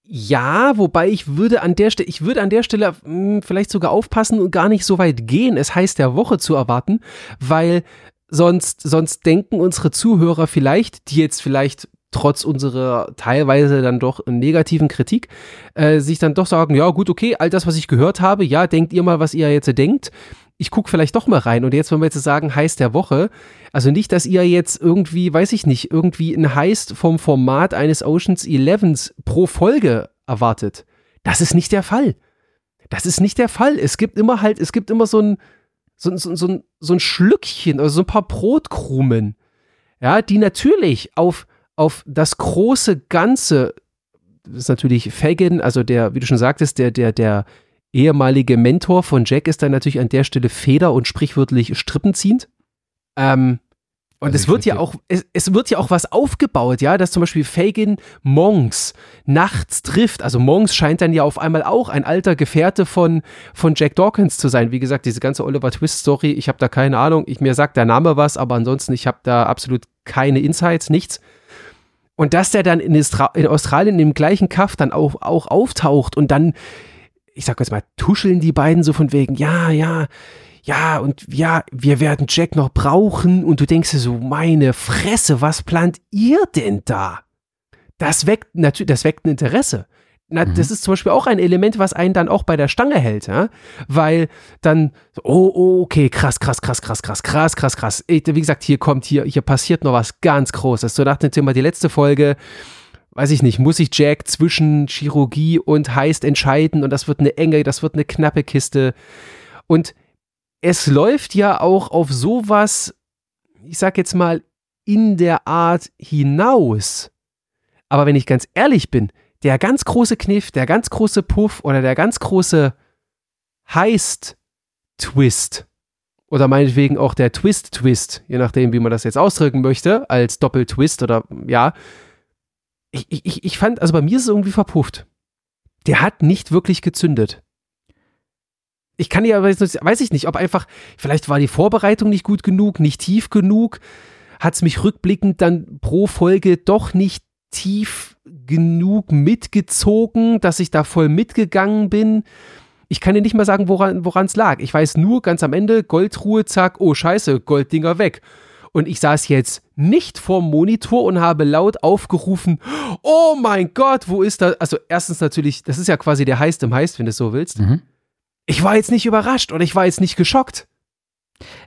Ja, wobei ich würde an der Stelle, ich würde an der Stelle mh, vielleicht sogar aufpassen und gar nicht so weit gehen, es heißt der Woche zu erwarten, weil sonst, sonst denken unsere Zuhörer vielleicht, die jetzt vielleicht trotz unserer teilweise dann doch negativen Kritik, äh, sich dann doch sagen, ja gut, okay, all das, was ich gehört habe, ja, denkt ihr mal, was ihr jetzt denkt. Ich gucke vielleicht doch mal rein. Und jetzt, wenn wir jetzt sagen, Heist der Woche, also nicht, dass ihr jetzt irgendwie, weiß ich nicht, irgendwie ein Heist vom Format eines Oceans Elevens pro Folge erwartet. Das ist nicht der Fall. Das ist nicht der Fall. Es gibt immer halt, es gibt immer so ein, so, so, so, so ein Schlückchen, also so ein paar Brotkrumen, ja, die natürlich auf, auf das große Ganze, das ist natürlich Fagin, also der, wie du schon sagtest, der, der, der, ehemalige Mentor von Jack ist dann natürlich an der Stelle feder- und sprichwörtlich strippenziehend. Ähm, und also es wird ja auch, es, es wird ja auch was aufgebaut, ja, dass zum Beispiel Fagin Monks nachts trifft. Also Monks scheint dann ja auf einmal auch ein alter Gefährte von, von Jack Dawkins zu sein. Wie gesagt, diese ganze Oliver Twist-Story, ich habe da keine Ahnung, ich, mir sagt der Name was, aber ansonsten, ich habe da absolut keine Insights, nichts. Und dass der dann in, Istra- in Australien im gleichen Kaff dann auch, auch auftaucht und dann ich sag jetzt mal, tuscheln die beiden so von wegen, ja, ja, ja, und ja, wir werden Jack noch brauchen. Und du denkst dir so, meine Fresse, was plant ihr denn da? Das weckt natürlich, das weckt ein Interesse. Na, mhm. Das ist zum Beispiel auch ein Element, was einen dann auch bei der Stange hält, ja? Weil dann, oh, oh, okay, krass, krass, krass, krass, krass, krass, krass, krass. Wie gesagt, hier kommt, hier, hier passiert noch was ganz Großes. So nach dem Thema, die letzte Folge, weiß ich nicht, muss ich Jack zwischen Chirurgie und Heist entscheiden und das wird eine enge, das wird eine knappe Kiste. Und es läuft ja auch auf sowas ich sag jetzt mal, in der Art hinaus. Aber wenn ich ganz ehrlich bin, der ganz große Kniff, der ganz große Puff oder der ganz große Heist-Twist oder meinetwegen auch der Twist-Twist, je nachdem, wie man das jetzt ausdrücken möchte, als Doppeltwist oder ja, ich, ich, ich fand, also bei mir ist es irgendwie verpufft. Der hat nicht wirklich gezündet. Ich kann ja, weiß ich nicht, ob einfach, vielleicht war die Vorbereitung nicht gut genug, nicht tief genug, hat es mich rückblickend dann pro Folge doch nicht tief genug mitgezogen, dass ich da voll mitgegangen bin. Ich kann dir nicht mal sagen, woran es lag. Ich weiß nur, ganz am Ende, Goldruhe, zack, oh scheiße, Golddinger weg. Und ich saß jetzt nicht vorm Monitor und habe laut aufgerufen, oh mein Gott, wo ist das? Also erstens natürlich, das ist ja quasi der Heist im Heist, wenn du es so willst. Mhm. Ich war jetzt nicht überrascht oder ich war jetzt nicht geschockt.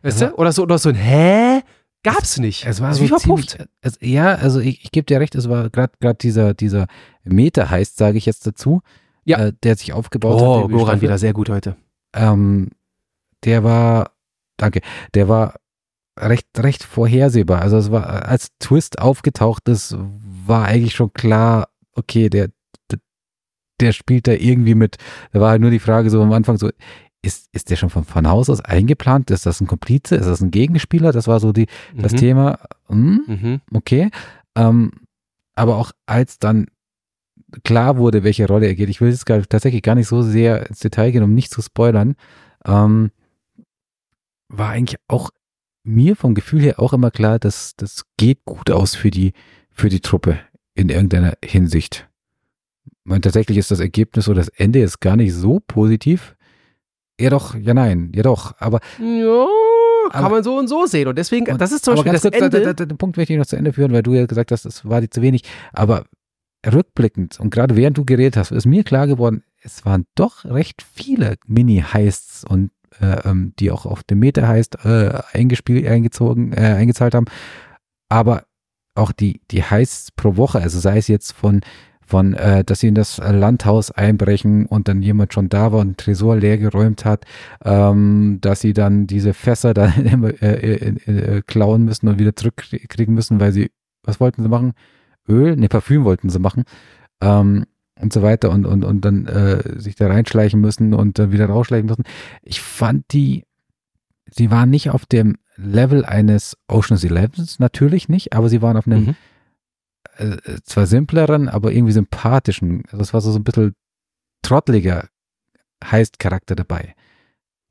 Weißt du? Oder so, oder so ein Hä? Gab's nicht. Es war so wie verpufft. Ziemlich, es, ja, also ich, ich gebe dir recht, es war gerade dieser, dieser Meta-Heist, sage ich jetzt dazu, ja. äh, der sich aufgebaut oh, hat. Oh, Goran wieder sehr gut heute. Ähm, der war, danke, der war recht, recht vorhersehbar. Also es war als Twist aufgetaucht, das war eigentlich schon klar, okay, der, der, der spielt da irgendwie mit. Da war halt nur die Frage so am Anfang so, Ist, ist der schon von, von Haus aus eingeplant? Ist das ein Komplize? Ist das ein Gegenspieler? Das war so die, mhm. das Thema. Hm, mhm. Okay. Ähm, aber auch als dann klar wurde, welche Rolle er geht, ich will jetzt gar, tatsächlich gar nicht so sehr ins Detail gehen, um nicht zu spoilern, ähm, war eigentlich auch mir vom Gefühl her auch immer klar, dass das geht gut aus für die, für die Truppe in irgendeiner Hinsicht. Und tatsächlich ist das Ergebnis oder das Ende jetzt gar nicht so positiv. Ja doch, ja nein, ja doch, aber... Ja, kann aber, man so und so sehen und deswegen, und, das ist zum Beispiel das kurz, Ende... Da, da, da, den Punkt möchte ich noch zu Ende führen, weil du ja gesagt hast, es war dir zu wenig, aber rückblickend und gerade während du geredet hast, ist mir klar geworden, es waren doch recht viele Mini-Heists und äh, die auch auf dem Meta-Heist äh, eingespielt, eingezogen, äh, eingezahlt haben, aber auch die, die Heists pro Woche, also sei es jetzt von... von, äh, dass sie in das Landhaus einbrechen und dann jemand schon da war und einen Tresor leer geräumt hat, ähm, dass sie dann diese Fässer dann äh, äh, äh, äh, klauen müssen und wieder zurückkriegen müssen, weil sie, was wollten sie machen? Öl? Ne, Parfüm wollten sie machen ähm, und so weiter und, und, und dann äh, sich da reinschleichen müssen und dann wieder rausschleichen müssen. Ich fand die, sie waren nicht auf dem Level eines Oceans Elevens, natürlich nicht, aber sie waren auf einem mhm. zwar simpleren, aber irgendwie sympathischen. Also es war so ein bisschen trotteliger Heist-Charakter dabei.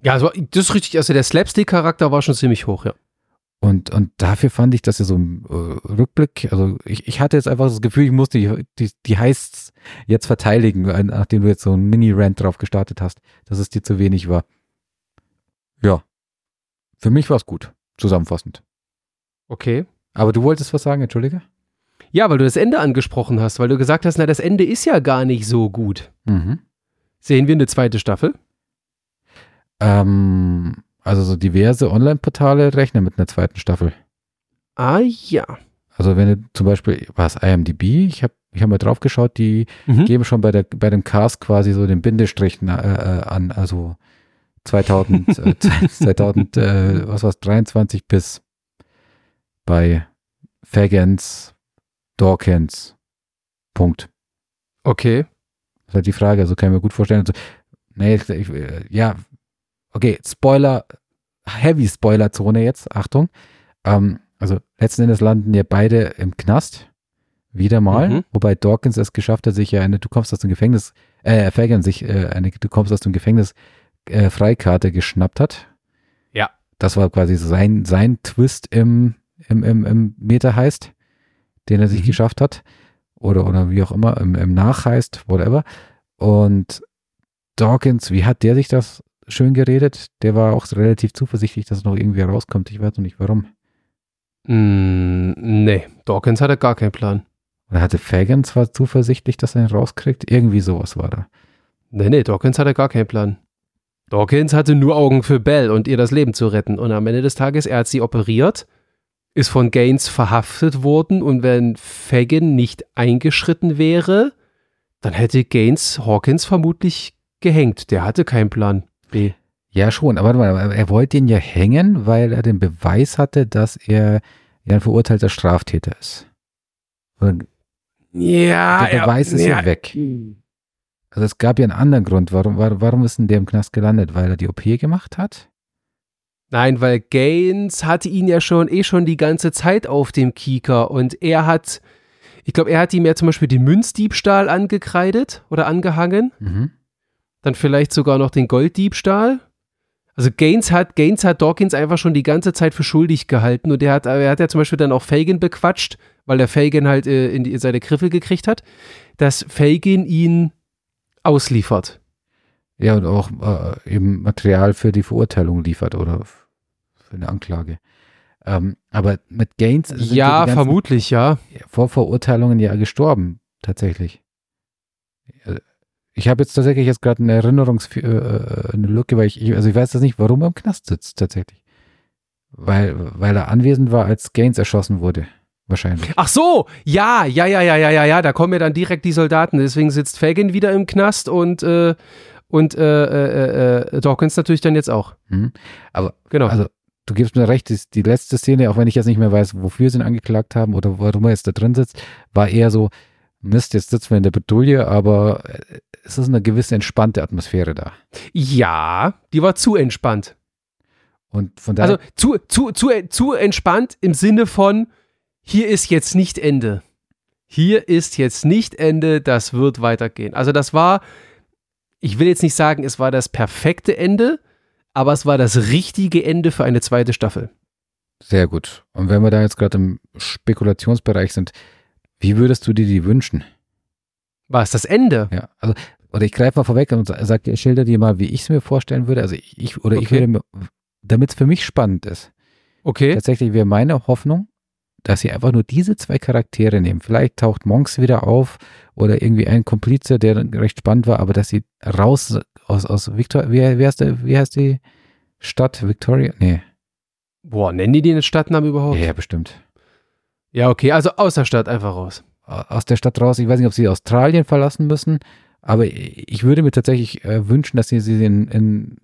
Ja, also das ist richtig. Also der Slapstick-Charakter war schon ziemlich hoch, ja. Und, und dafür fand ich, dass er so ein äh, Rückblick, also ich, ich hatte jetzt einfach das Gefühl, ich musste die, die, die Heists jetzt verteidigen, nachdem du jetzt so einen Mini-Rant drauf gestartet hast, dass es dir zu wenig war. Ja. Für mich war es gut. Zusammenfassend. Okay. Aber du wolltest was sagen, entschuldige? Ja, weil du das Ende angesprochen hast, weil du gesagt hast, na, das Ende ist ja gar nicht so gut. Mhm. Sehen wir eine zweite Staffel? Ähm, also so diverse Online-Portale rechnen mit einer zweiten Staffel. Ah ja. Also wenn du zum Beispiel, war es I M D B? Ich habe ich hab mal drauf geschaut, die mhm. geben schon bei, der, bei dem Cast quasi so den Bindestrich na, äh, an, also zweitausend, äh, zweitausend äh, was war's, dreiundzwanzig bis bei Fagins Dawkins. Punkt. Okay. Das ist halt die Frage, also kann ich mir gut vorstellen. Also, nee, ich, ich, ja, okay, Spoiler, Heavy Spoiler-Zone jetzt, Achtung. Ähm, also letzten Endes landen ja beide im Knast, wieder mal, mhm. wobei Dawkins es geschafft hat, sich ja eine, du kommst aus dem Gefängnis, äh, Fagin sich äh, eine, du kommst aus dem Gefängnis äh, Freikarte geschnappt hat. Ja. Das war quasi sein, sein Twist im, im, im, im Meta-Heist, den er sich mhm. geschafft hat, oder, oder wie auch immer, im, im Nachheist, whatever. Und Dawkins, wie hat der sich das schön geredet? Der war auch relativ zuversichtlich, dass es noch irgendwie rauskommt. Ich weiß noch nicht, warum. Mm, nee, Dawkins hatte gar keinen Plan. Oder hatte Fagin zwar zuversichtlich, dass er ihn rauskriegt? Irgendwie sowas war da. Nee, nee, Dawkins hatte gar keinen Plan. Dawkins hatte nur Augen für Belle und ihr das Leben zu retten. Und am Ende des Tages, er hat sie operiert, ist von Gaines verhaftet worden und wenn Fagin nicht eingeschritten wäre, dann hätte Gaines Hawkins vermutlich gehängt. Der hatte keinen Plan B. Ja, schon, aber warte mal, er wollte ihn ja hängen, weil er den Beweis hatte, dass er ja ein verurteilter Straftäter ist. Und ja, der Beweis ja, ist ja, ja weg. Also es gab ja einen anderen Grund. Warum, warum ist denn der im Knast gelandet? Weil er die O P gemacht hat? Nein, weil Gaines hatte ihn ja schon eh schon die ganze Zeit auf dem Kieker und er hat, ich glaube, er hat ihm ja zum Beispiel den Münzdiebstahl angekreidet oder angehangen. Mhm. Dann vielleicht sogar noch den Golddiebstahl. Also Gaines hat, Gaines hat Dawkins einfach schon die ganze Zeit für schuldig gehalten und er hat, er hat ja zum Beispiel dann auch Fagin bequatscht, weil der Fagin halt äh, in, die, in seine Griffel gekriegt hat, dass Fagin ihn ausliefert. Ja, und auch äh, eben Material für die Verurteilung liefert oder für eine Anklage. Ähm, aber mit Gaines sind ja die vermutlich, ja. Vorverurteilungen ja gestorben, tatsächlich. Ich habe jetzt tatsächlich jetzt gerade eine Erinnerungslücke, äh, Lücke, weil ich, ich, also ich weiß das nicht, warum er im Knast sitzt, tatsächlich. Weil, weil er anwesend war, als Gaines erschossen wurde. Wahrscheinlich. Ach so, ja, ja, ja, ja, ja, ja, ja, da kommen ja dann direkt die Soldaten, deswegen sitzt Fagin wieder im Knast und, äh, und äh, äh, äh, Dawkins natürlich dann jetzt auch. Hm. Aber, genau. Also, du gibst mir recht, die letzte Szene, auch wenn ich jetzt nicht mehr weiß, wofür sie ihn angeklagt haben oder warum er jetzt da drin sitzt, war eher so, Mist, jetzt sitzen wir in der Bedulie, aber es ist eine gewisse entspannte Atmosphäre da. Ja, die war zu entspannt. Und von daher... Also, zu, zu, zu, zu entspannt im Sinne von hier ist jetzt nicht Ende. Hier ist jetzt nicht Ende, das wird weitergehen. Also das war, ich will jetzt nicht sagen, es war das perfekte Ende, aber es war das richtige Ende für eine zweite Staffel. Sehr gut. Und wenn wir da jetzt gerade im Spekulationsbereich sind, wie würdest du dir die wünschen? Was, das Ende? Ja, also, oder ich greife mal vorweg und sage, schilder dir mal, wie ich es mir vorstellen würde. Also ich, oder okay. ich würde, damit es für mich spannend ist. Okay. Tatsächlich wäre meine Hoffnung, dass sie einfach nur diese zwei Charaktere nehmen. Vielleicht taucht Monks wieder auf oder irgendwie ein Komplize, der recht spannend war, aber dass sie raus aus, aus Victor, wie, wie, heißt der, wie heißt die Stadt? Victoria? Nee. Boah, nennen die den Stadtnamen überhaupt? Ja, ja, bestimmt. Ja, okay, also aus der Stadt einfach raus. Aus der Stadt raus. Ich weiß nicht, ob sie Australien verlassen müssen, aber ich würde mir tatsächlich äh, wünschen, dass sie sie in, in,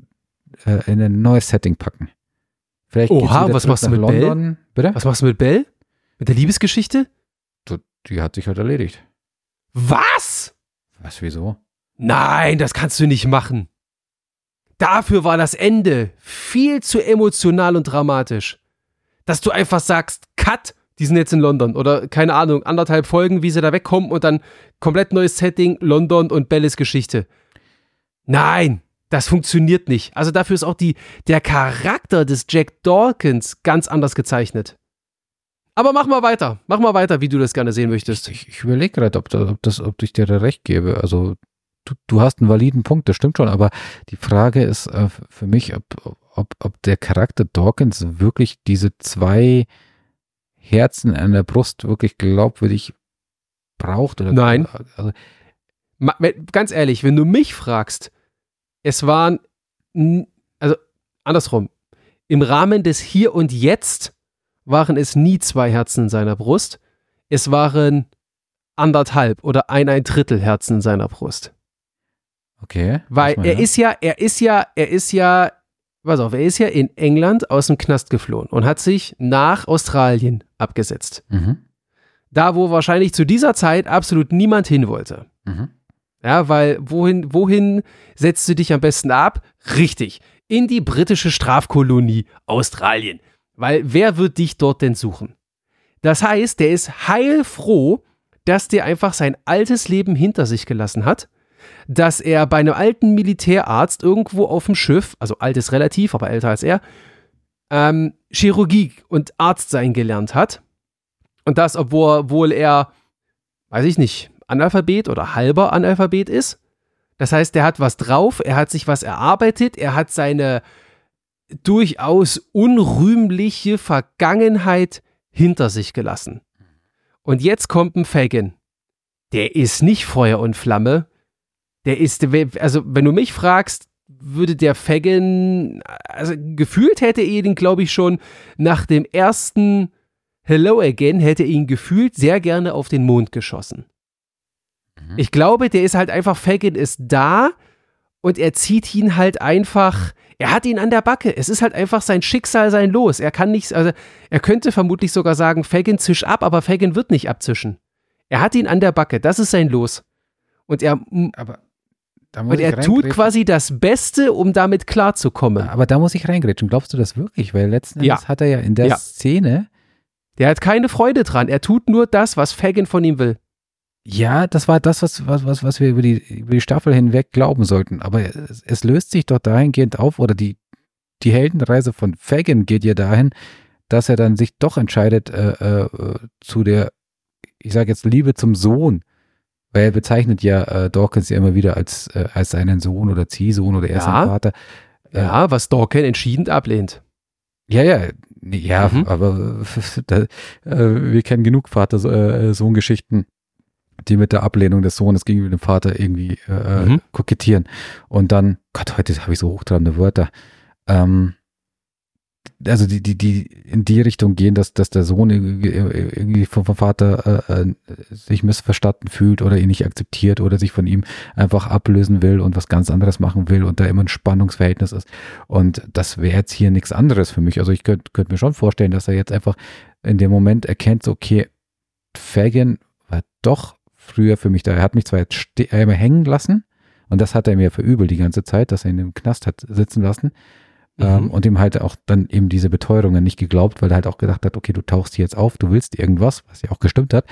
äh, in ein neues Setting packen. Vielleicht Oha, was machst du mit London? Belle? Bitte? Was machst du mit Belle? Mit der Liebesgeschichte? Die hat sich halt erledigt. Was? Was, wieso? Nein, das kannst du nicht machen. Dafür war das Ende viel zu emotional und dramatisch. Dass du einfach sagst, cut, die sind jetzt in London. Oder, keine Ahnung, anderthalb Folgen, wie sie da wegkommen und dann komplett neues Setting, London und Belles Geschichte. Nein, das funktioniert nicht. Also dafür ist auch die, der Charakter des Jack Dawkins ganz anders gezeichnet. Aber mach mal weiter, mach mal weiter, wie du das gerne sehen möchtest. Ich, ich überlege gerade, ob, ob, das, ob ich dir da recht gebe. Also du, du hast einen validen Punkt, das stimmt schon, aber die Frage ist äh, für mich, ob, ob, ob der Charakter Dawkins wirklich diese zwei Herzen an der Brust wirklich glaubwürdig braucht. Oder nein. Also, Ma, ganz ehrlich, wenn du mich fragst, es waren, also andersrum, im Rahmen des Hier und Jetzt waren es nie zwei Herzen in seiner Brust. Es waren anderthalb oder ein, ein Drittel Herzen in seiner Brust. Okay. Weil er ist ja, er ist ja, er ist ja, pass auf, er ist ja in England aus dem Knast geflohen und hat sich nach Australien abgesetzt. Mhm. Da, wo wahrscheinlich zu dieser Zeit absolut niemand hin wollte. Mhm. Ja, weil wohin, wohin setzt du dich am besten ab? Richtig, in die britische Strafkolonie Australien. Weil wer wird dich dort denn suchen? Das heißt, der ist heilfroh, dass der einfach sein altes Leben hinter sich gelassen hat, dass er bei einem alten Militärarzt irgendwo auf dem Schiff, also alt ist relativ, aber älter als er, ähm, Chirurgie und Arzt sein gelernt hat. Und das, obwohl er, weiß ich nicht, Analphabet oder halber Analphabet ist. Das heißt, der hat was drauf, er hat sich was erarbeitet, er hat seine durchaus unrühmliche Vergangenheit hinter sich gelassen. Und jetzt kommt ein Fagin. Der ist nicht Feuer und Flamme. Der ist, also wenn du mich fragst, würde der Fagin, also gefühlt hätte er ihn, glaube ich, schon nach dem ersten Hello Again, hätte ihn gefühlt sehr gerne auf den Mond geschossen. Mhm. Ich glaube, der ist halt einfach, Fagin ist da und er zieht ihn halt einfach, Er hat ihn an der Backe. Es ist halt einfach sein Schicksal, sein Los. Er kann nichts, also er könnte vermutlich sogar sagen, Fagin zisch ab, aber Fagin wird nicht abzischen. Er hat ihn an der Backe. Das ist sein Los. Und er, aber da muss und er tut quasi das Beste, um damit klarzukommen. Aber da muss ich reingrätschen. Glaubst du das wirklich? Weil letzten Endes ja. hat er ja in der ja. Szene... Der hat keine Freude dran. Er tut nur das, was Fagin von ihm will. Ja, das war das, was, was, was wir über die, über die Staffel hinweg glauben sollten. Aber es, es löst sich doch dahingehend auf, oder die, die Heldenreise von Fagin geht ja dahin, dass er dann sich doch entscheidet äh, äh, zu der, ich sage jetzt, Liebe zum Sohn. Weil er bezeichnet ja äh, Dawkins ja immer wieder als, äh, als seinen Sohn oder Ziehsohn oder er ist ja, sein Vater. Äh, ja, was Dawkins entschieden ablehnt. Ja, ja. Ja, mhm. aber da, äh, wir kennen genug Vater-Sohn-Geschichten, die mit der Ablehnung des Sohnes gegenüber dem Vater irgendwie äh, mhm. kokettieren. Und dann, Gott, heute habe ich so hochtrabende Wörter. Ähm, also die, die, die in die Richtung gehen, dass, dass der Sohn irgendwie vom, vom Vater äh, sich missverstanden fühlt oder ihn nicht akzeptiert oder sich von ihm einfach ablösen will und was ganz anderes machen will und da immer ein Spannungsverhältnis ist. Und das wäre jetzt hier nichts anderes für mich. Also ich könnte könnt mir schon vorstellen, dass er jetzt einfach in dem Moment erkennt, so, okay, Fagin war doch früher für mich da. Er hat mich zwar jetzt ste- einmal hängen lassen und das hat er mir verübelt die ganze Zeit, dass er ihn im Knast hat sitzen lassen. Mhm. Ähm, und ihm halt auch dann eben diese Beteuerungen nicht geglaubt, weil er halt auch gedacht hat, okay, du tauchst hier jetzt auf, du willst irgendwas, was ja auch gestimmt hat.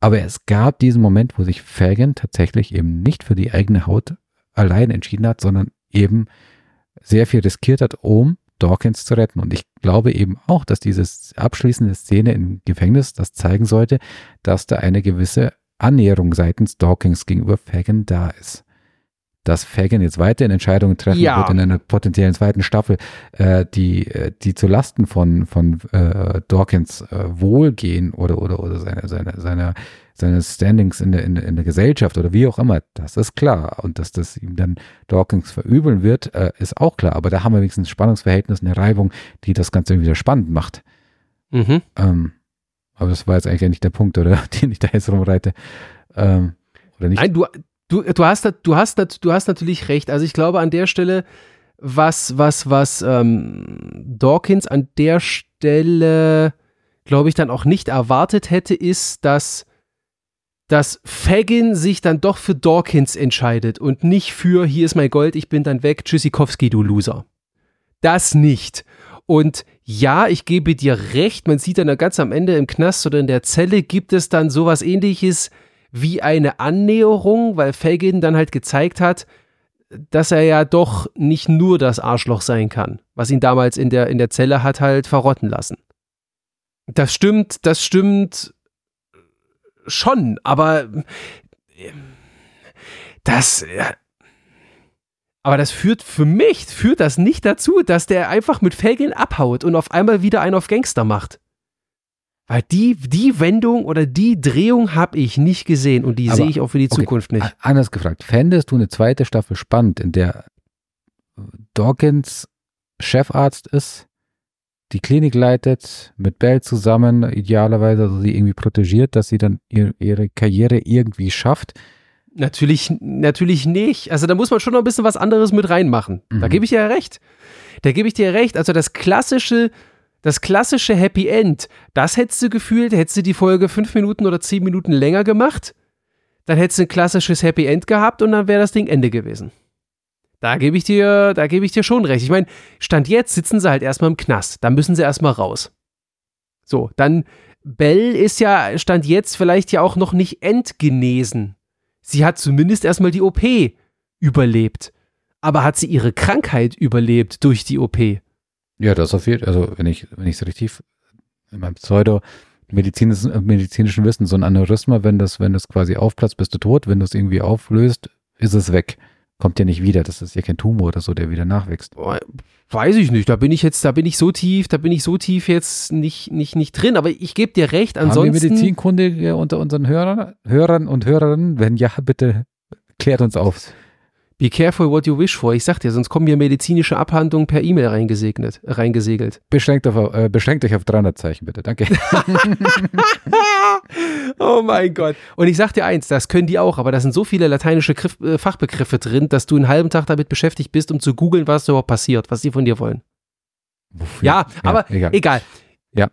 Aber es gab diesen Moment, wo sich Fagin tatsächlich eben nicht für die eigene Haut allein entschieden hat, sondern eben sehr viel riskiert hat, um Dawkins zu retten. Und ich glaube eben auch, dass diese abschließende Szene im Gefängnis das zeigen sollte, dass da eine gewisse Annäherung seitens Dawkins gegenüber Fagin da ist. Dass Fagin jetzt weiterhin Entscheidungen treffen ja. wird in einer potenziellen zweiten Staffel, äh, die, die zu Lasten von, von äh, Dawkins äh, wohlgehen oder, oder, oder seine, seine, seine, seine Standings in der, in, in der Gesellschaft oder wie auch immer, das ist klar. Und dass das ihm dann Dawkins verübeln wird, äh, ist auch klar. Aber da haben wir wenigstens ein Spannungsverhältnis, eine Reibung, die das Ganze wieder spannend macht. Mhm. Ähm, aber das war jetzt eigentlich nicht der Punkt, oder den ich da jetzt rumreite. Ähm, oder nicht? Nein, du... Du, du, hast, du, hast, du hast natürlich recht. Also ich glaube an der Stelle, was, was, was ähm, Dawkins an der Stelle, glaube ich, dann auch nicht erwartet hätte, ist, dass, dass Fagin sich dann doch für Dawkins entscheidet und nicht für, hier ist mein Gold, ich bin dann weg, Tschüssikowski, du Loser. Das nicht. Und ja, ich gebe dir recht, man sieht dann ganz am Ende im Knast oder in der Zelle, gibt es dann sowas Ähnliches wie eine Annäherung, weil Fagin dann halt gezeigt hat, dass er ja doch nicht nur das Arschloch sein kann, was ihn damals in der, in der Zelle hat halt verrotten lassen. Das stimmt, das stimmt schon, aber das, aber das führt für mich, führt das nicht dazu, dass der einfach mit Fagin abhaut und auf einmal wieder einen auf Gangster macht. Weil die, die Wendung oder die Drehung habe ich nicht gesehen und die sehe ich auch für die okay, Zukunft nicht. Anders gefragt, fändest du eine zweite Staffel spannend, in der Dawkins Chefarzt ist, die Klinik leitet, mit Belle zusammen, idealerweise also sie irgendwie protegiert, dass sie dann ihr, ihre Karriere irgendwie schafft? Natürlich, natürlich nicht. Also da muss man schon noch ein bisschen was anderes mit reinmachen. Mhm. Da gebe ich dir ja recht. Da gebe ich dir recht. Also das klassische Das klassische Happy End, das hättest du gefühlt, hättest du die Folge fünf Minuten oder zehn Minuten länger gemacht, dann hättest du ein klassisches Happy End gehabt und dann wäre das Ding Ende gewesen. Da gebe ich dir, da gebe ich dir schon recht. Ich meine, Stand jetzt sitzen sie halt erstmal im Knast, da müssen sie erstmal raus. So, dann Belle ist ja Stand jetzt vielleicht ja auch noch nicht entgenesen. Sie hat zumindest erstmal die O P überlebt, aber hat sie ihre Krankheit überlebt durch die O P? Ja, das auf jeden Fall, also wenn ich wenn ich es richtig in meinem Pseudo-medizinischen medizinischen Wissen, so ein Aneurysma, wenn das, wenn das quasi aufplatzt, bist du tot, wenn du es irgendwie auflöst, ist es weg. Kommt ja nicht wieder. Das ist ja kein Tumor oder so, der wieder nachwächst. Weiß ich nicht, da bin ich jetzt, da bin ich so tief, da bin ich so tief jetzt nicht, nicht, nicht drin, aber ich gebe dir recht, ansonsten. Haben wir Medizinkundige unter unseren Hörern, Hörern und Hörerinnen? Wenn ja, bitte klärt uns auf. Be careful what you wish for. Ich sag dir, sonst kommen hier medizinische Abhandlungen per E-Mail reingesegnet, reingesegelt. Beschränkt, auf, äh, beschränkt euch auf dreihundert Zeichen, bitte. Danke. Oh mein Gott. Und ich sag dir eins, das können die auch, aber da sind so viele lateinische Griff, äh, Fachbegriffe drin, dass du einen halben Tag damit beschäftigt bist, um zu googeln, was überhaupt passiert, was die von dir wollen. Wofür? Ja, ja, aber egal. egal. Ja.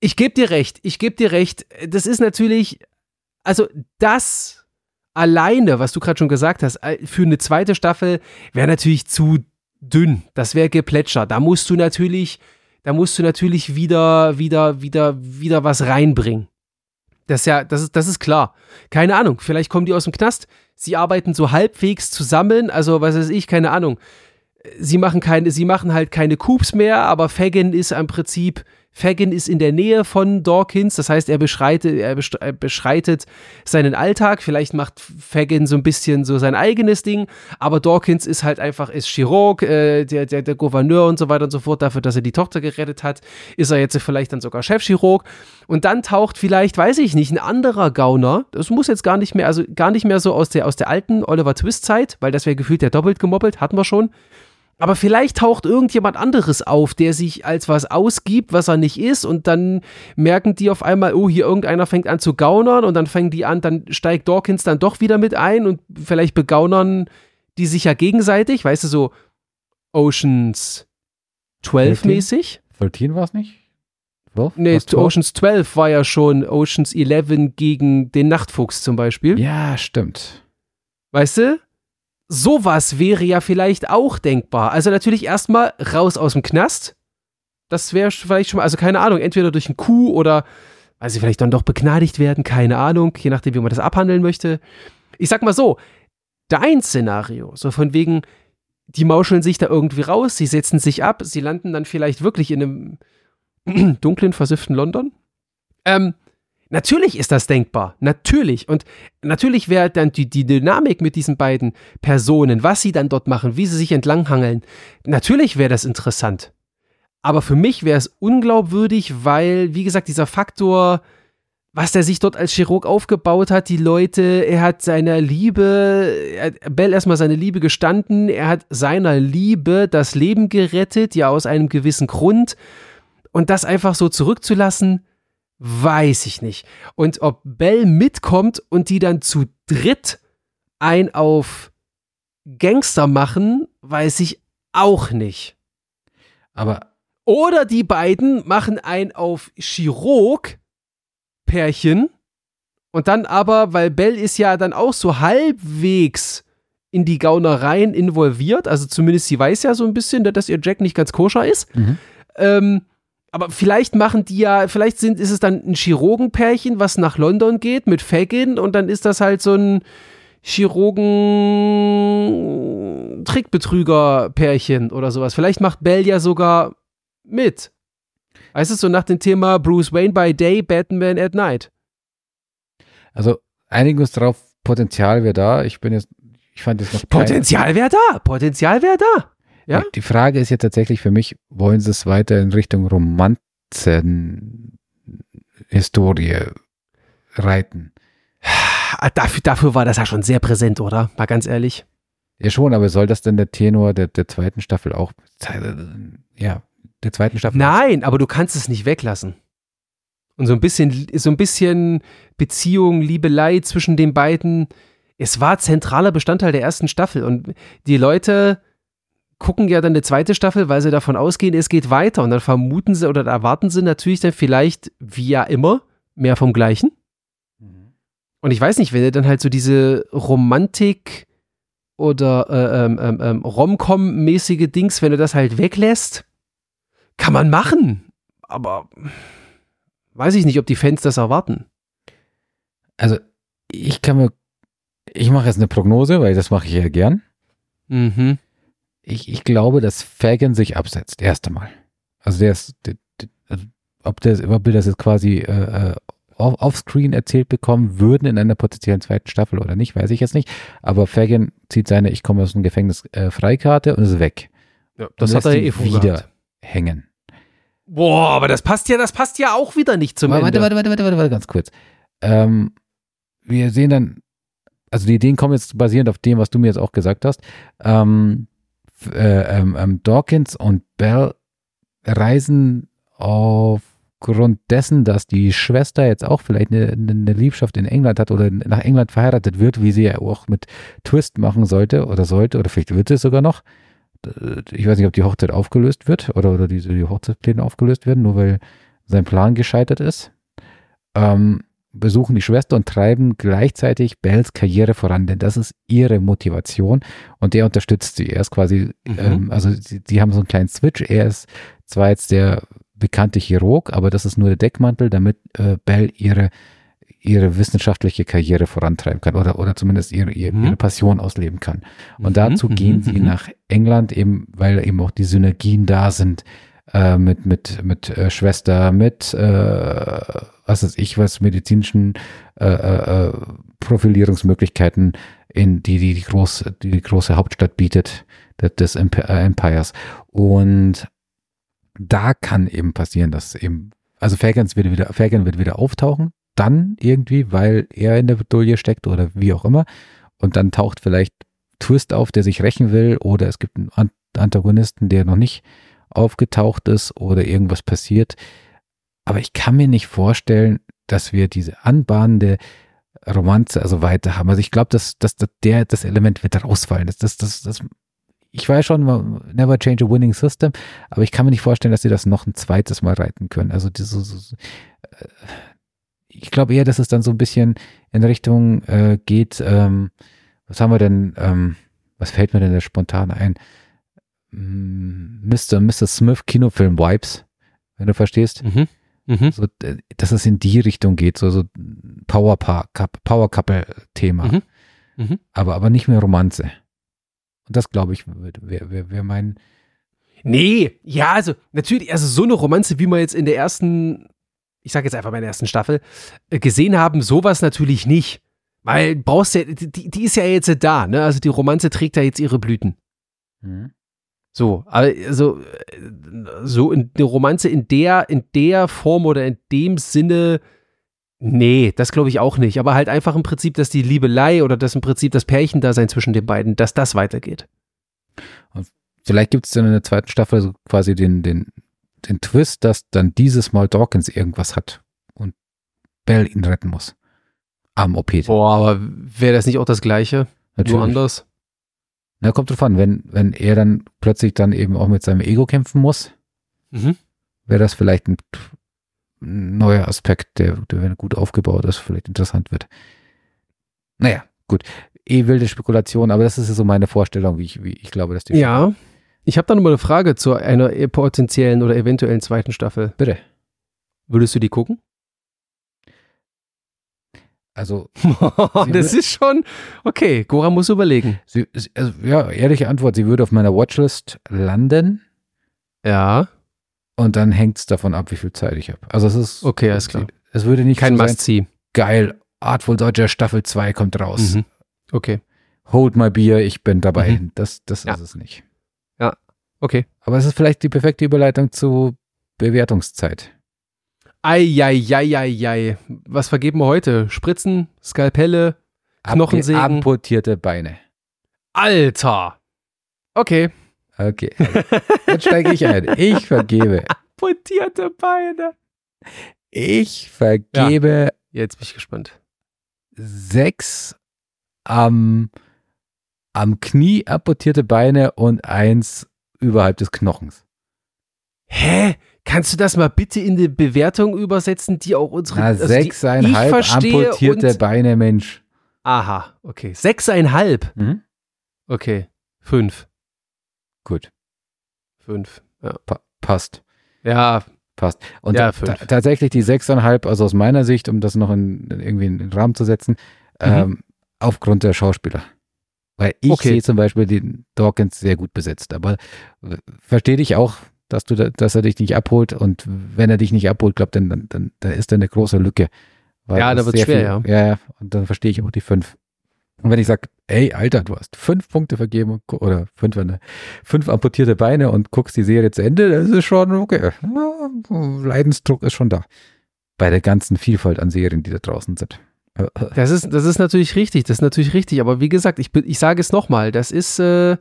Ich gebe dir recht, ich gebe dir recht. Das ist natürlich, also das alleine, was du gerade schon gesagt hast, für eine zweite Staffel wäre natürlich zu dünn. Das wäre Geplätscher. Da musst du natürlich, da musst du natürlich wieder, wieder, wieder, wieder was reinbringen. Das ist ja, das ist, das ist klar. Keine Ahnung, vielleicht kommen die aus dem Knast, sie arbeiten so halbwegs zusammen, also was weiß ich, keine Ahnung. Sie machen keine, sie machen halt keine Coups mehr, aber Fagin ist im Prinzip, Fagin ist in der Nähe von Dawkins, das heißt, er beschreitet, er beschreitet seinen Alltag, vielleicht macht Fagin so ein bisschen so sein eigenes Ding, aber Dawkins ist halt einfach, ist Chirurg, äh, der, der, der Gouverneur und so weiter und so fort, dafür, dass er die Tochter gerettet hat, ist er jetzt vielleicht dann sogar Chefchirurg und dann taucht vielleicht, weiß ich nicht, ein anderer Gauner, das muss jetzt gar nicht mehr, also gar nicht mehr so aus der, aus der alten Oliver Twist Zeit, weil das wäre gefühlt der doppelt gemoppelt, hatten wir schon. Aber vielleicht taucht irgendjemand anderes auf, der sich als was ausgibt, was er nicht ist und dann merken die auf einmal, oh, hier irgendeiner fängt an zu gaunern und dann fangen die an, dann steigt Dawkins dann doch wieder mit ein und vielleicht begaunern die sich ja gegenseitig, weißt du, so Oceans zwölf mäßig. dreizehn war es nicht? zwölf? Nee, zwölf? Oceans zwölf war ja schon Oceans Eleven gegen den Nachtfuchs zum Beispiel. Ja, stimmt. Weißt du? Sowas wäre ja vielleicht auch denkbar. Also natürlich erstmal raus aus dem Knast. Das wäre vielleicht schon mal, also keine Ahnung, entweder durch einen Coup oder, also vielleicht dann doch begnadigt werden, keine Ahnung, je nachdem, wie man das abhandeln möchte. Ich sag mal so, dein Szenario, so von wegen, die mauscheln sich da irgendwie raus, sie setzen sich ab, sie landen dann vielleicht wirklich in einem dunklen, versifften London. Ähm, Natürlich ist das denkbar, natürlich. Und natürlich wäre dann die, die Dynamik mit diesen beiden Personen, was sie dann dort machen, wie sie sich entlanghangeln, natürlich wäre das interessant. Aber für mich wäre es unglaubwürdig, weil, wie gesagt, dieser Faktor, was der sich dort als Chirurg aufgebaut hat, die Leute, er hat seiner Liebe, er hat Belle erstmal seine Liebe gestanden, er hat seiner Liebe das Leben gerettet, ja aus einem gewissen Grund. Und das einfach so zurückzulassen, weiß ich nicht. Und ob Belle mitkommt und die dann zu dritt ein auf Gangster machen, weiß ich auch nicht. Aber oder die beiden machen ein auf Chirurg-Pärchen und dann aber, weil Belle ist ja dann auch so halbwegs in die Gaunereien involviert, also zumindest sie weiß ja so ein bisschen, dass ihr Jack nicht ganz koscher ist. Mhm. Ähm, Aber vielleicht machen die ja, vielleicht sind, ist es dann ein Chirurgenpärchen, was nach London geht mit Fagin und dann ist das halt so ein Chirurgen-Trickbetrüger-Pärchen oder sowas. Vielleicht macht Belle ja sogar mit. Weißt du, so nach dem Thema Bruce Wayne by day, Batman at night. Also einiges drauf, Potenzial wäre da. Ich bin jetzt, ich fand jetzt noch kein Potenzial wäre da, Potenzial wäre da. Ja? Die Frage ist ja tatsächlich für mich, wollen sie es weiter in Richtung Romanzen-Historie reiten? Dafür, dafür war das ja schon sehr präsent, oder? Mal ganz ehrlich. Ja schon, aber soll das denn der Tenor der, der zweiten Staffel auch, ja, der zweiten Staffel? Nein, ist? Aber du kannst es nicht weglassen. Und so ein bisschen, so ein bisschen Beziehung, Liebelei zwischen den beiden, es war zentraler Bestandteil der ersten Staffel und die Leute gucken ja dann eine zweite Staffel, weil sie davon ausgehen, es geht weiter und dann vermuten sie oder erwarten sie natürlich dann vielleicht, wie ja immer, mehr vom Gleichen. Mhm. Und ich weiß nicht, wenn du dann halt so diese Romantik oder äh, ähm, ähm, Rom-Com-mäßige Dings, wenn du das halt weglässt, kann man machen, aber weiß ich nicht, ob die Fans das erwarten. Also ich kann mir, ich mache jetzt eine Prognose, weil das mache ich ja gern. Mhm. Ich, ich glaube, dass Fagin sich absetzt, erst einmal. Also der ist, der, der, also ob der, ob wir das jetzt quasi äh, off, offscreen erzählt bekommen würden in einer potenziellen zweiten Staffel oder nicht, weiß ich jetzt nicht. Aber Fagin zieht seine Ich komme aus dem Gefängnis äh, Freikarte und ist weg. Ja, das hat er eh wieder gehabt. Hängen. Boah, aber das passt ja, das passt ja auch wieder nicht zum warte, Ende. Warte, warte, warte, warte, warte, ganz kurz. Ähm, wir sehen dann, also die Ideen kommen jetzt basierend auf dem, was du mir jetzt auch gesagt hast. Ähm, Äh, ähm, ähm, Dawkins und Belle reisen auf aufgrund dessen, dass die Schwester jetzt auch vielleicht eine, eine Liebschaft in England hat oder nach England verheiratet wird, wie sie ja auch mit Twist machen sollte oder sollte, oder vielleicht wird sie es sogar noch. Ich weiß nicht, ob die Hochzeit aufgelöst wird oder, oder diese die Hochzeitspläne aufgelöst werden, nur weil sein Plan gescheitert ist. Ähm, besuchen die Schwester und treiben gleichzeitig Belles Karriere voran, denn das ist ihre Motivation und der unterstützt sie. Er ist quasi, mhm. ähm, also die, die haben so einen kleinen Switch. Er ist zwar jetzt der bekannte Chirurg, aber das ist nur der Deckmantel, damit äh, Belle ihre, ihre wissenschaftliche Karriere vorantreiben kann oder, oder zumindest ihre, ihre, mhm. ihre Passion ausleben kann. Und mhm. dazu gehen mhm. sie nach England, eben weil eben auch die Synergien da sind äh, mit, mit, mit äh, Schwester, mit äh, was weiß ich, was medizinischen äh, äh, Profilierungsmöglichkeiten, in die die, die, große, die die große Hauptstadt bietet, des Empires. Und da kann eben passieren, dass eben, also Fagin wird wieder, Fagin wird wieder auftauchen, dann irgendwie, weil er in der Bedulie steckt oder wie auch immer. Und dann taucht vielleicht Twist auf, der sich rächen will, oder es gibt einen Antagonisten, der noch nicht aufgetaucht ist oder irgendwas passiert. Aber ich kann mir nicht vorstellen, dass wir diese anbahnende Romanze also weiter haben. Also ich glaube, dass, dass, dass der, das Element wird rausfallen. Das, das, das, das Ich weiß schon, never change a winning system, aber ich kann mir nicht vorstellen, dass sie das noch ein zweites Mal reiten können. Also dieses, ich glaube eher, dass es dann so ein bisschen in Richtung äh, geht, ähm, was haben wir denn, ähm, was fällt mir denn da spontan ein? Mister und Missus Smith Kinofilm-Vibes, wenn du verstehst. Mhm. Mhm. So, dass es in die Richtung geht, so, so Power-Couple-Thema. Mhm. Mhm. Aber, aber nicht mehr Romanze. Und das, glaube ich, wäre wär, wär mein... Nee, ja, also natürlich, also so eine Romanze, wie wir jetzt in der ersten, ich sage jetzt einfach mal in der ersten Staffel, gesehen haben, sowas natürlich nicht. Weil brauchst ja, die, die ist ja jetzt da, ne? Also die Romanze trägt ja jetzt ihre Blüten. Mhm. So, also so eine Romanze in der, in der Form oder in dem Sinne... Nee, das glaube ich auch nicht. Aber halt einfach im Prinzip, dass die Liebelei oder dass im Prinzip das Pärchendasein zwischen den beiden, dass das weitergeht. Und vielleicht gibt es dann in der zweiten Staffel so quasi den, den, den Twist, dass dann dieses Mal Dawkins irgendwas hat und Belle ihn retten muss. Am O P. Boah, aber wäre das nicht auch das Gleiche? Natürlich. Nur anders? Na, kommt drauf an. Wenn, wenn er dann plötzlich dann eben auch mit seinem Ego kämpfen muss, mhm. wäre das vielleicht ein neuer Aspekt, der, der, wenn er gut aufgebaut ist, vielleicht interessant wird. Naja, gut. Eh wilde Spekulation, aber das ist ja so meine Vorstellung, wie ich, wie ich glaube, dass die... Ja, Frage. Ich habe da nochmal eine Frage zu einer potenziellen oder eventuellen zweiten Staffel. Bitte. Würdest du die gucken? Also... das ist schon... Okay, Goran muss überlegen. Sie, also, ja, ehrliche Antwort, sie würde auf meiner Watchlist landen. Ja. Und dann hängt es davon ab, wie viel Zeit ich habe. Also es ist... Okay, alles klar. Es würde nicht... Kein so Must-See. Geil, Artful Dodger Staffel zwei kommt raus. Mhm. Okay. Hold my beer, ich bin dabei. Mhm. Das, das ja. ist es nicht. Ja, okay. Aber es ist vielleicht die perfekte Überleitung zu Bewertungszeit. Eieieiei. Was vergeben wir heute? Spritzen, Skalpelle, Knochensägen? Amputierte Beine. Alter! Okay. Okay, also, jetzt steige ich ein. Ich vergebe. Amputierte Beine. Ich vergebe. Ja, jetzt bin ich gespannt. Sechs am, am Knie amputierte Beine und eins überhalb des Knochens. Hä? Kannst du das mal bitte in die Bewertung übersetzen, die auch unsere... Na, also sechseinhalb amputierte Beine, Mensch. Aha, okay. Sechseinhalb? Mhm. Okay, fünf. Gut. Fünf. Ja. Pa- passt. Ja. Passt. Und ja, t- t- tatsächlich die sechseinhalb, also aus meiner Sicht, um das noch in, in irgendwie in den Rahmen zu setzen, mhm. ähm, aufgrund der Schauspieler. Weil ich okay. sehe zum Beispiel den Dawkins sehr gut besetzt, aber äh, verstehe dich auch, dass du, da, dass er dich nicht abholt, und wenn er dich nicht abholt, glaub, dann, dann, dann, dann ist da eine große Lücke. Weil ja, da wird es schwer, viel, ja. Ja, ja. Und dann verstehe ich auch die fünf. Und wenn ich sage, ey, Alter, du hast fünf Punkte vergeben oder fünf, fünf amputierte Beine und guckst die Serie zu Ende, das ist schon okay. Leidensdruck ist schon da. Bei der ganzen Vielfalt an Serien, die da draußen sind. Das ist, das ist natürlich richtig, das ist natürlich richtig. Aber wie gesagt, ich, ich sage es nochmal, das ist, äh,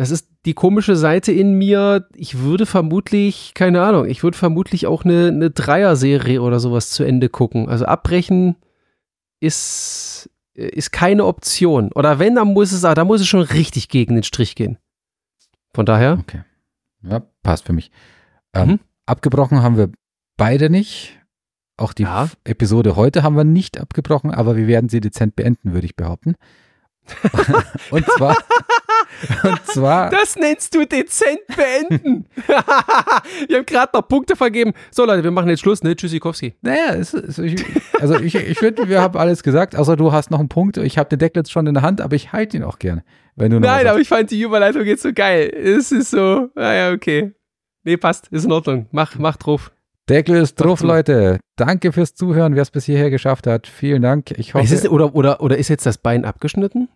Das ist die komische Seite in mir. Ich würde vermutlich, keine Ahnung, ich würde vermutlich auch eine, eine Dreier-Serie oder sowas zu Ende gucken. Also abbrechen ist, ist keine Option. Oder wenn, dann muss es, da muss es schon richtig gegen den Strich gehen. Von daher. Okay. Ja, passt für mich. Ähm, mhm. Abgebrochen haben wir beide nicht. Auch die ja. Episode heute haben wir nicht abgebrochen, aber wir werden sie dezent beenden, würde ich behaupten. Und zwar, und zwar. Das nennst du dezent beenden. Wir haben gerade noch Punkte vergeben. So Leute, wir machen jetzt Schluss, ne? Tschüssikowski. Naja, es, es, ich, also ich, ich finde, wir haben alles gesagt, außer du hast noch einen Punkt. Ich habe den Deckel jetzt schon in der Hand, aber ich halte ihn auch gerne. Wenn du noch Nein, aber hast. Ich fand die Überleitung jetzt so geil. Es ist so, naja, okay. Nee, passt, ist in Ordnung. Mach, mach drauf. Deckel ist drauf, Leute. Danke fürs Zuhören, wer es bis hierher geschafft hat. Vielen Dank. Ich hoffe, ist, oder, oder, oder ist jetzt das Bein abgeschnitten?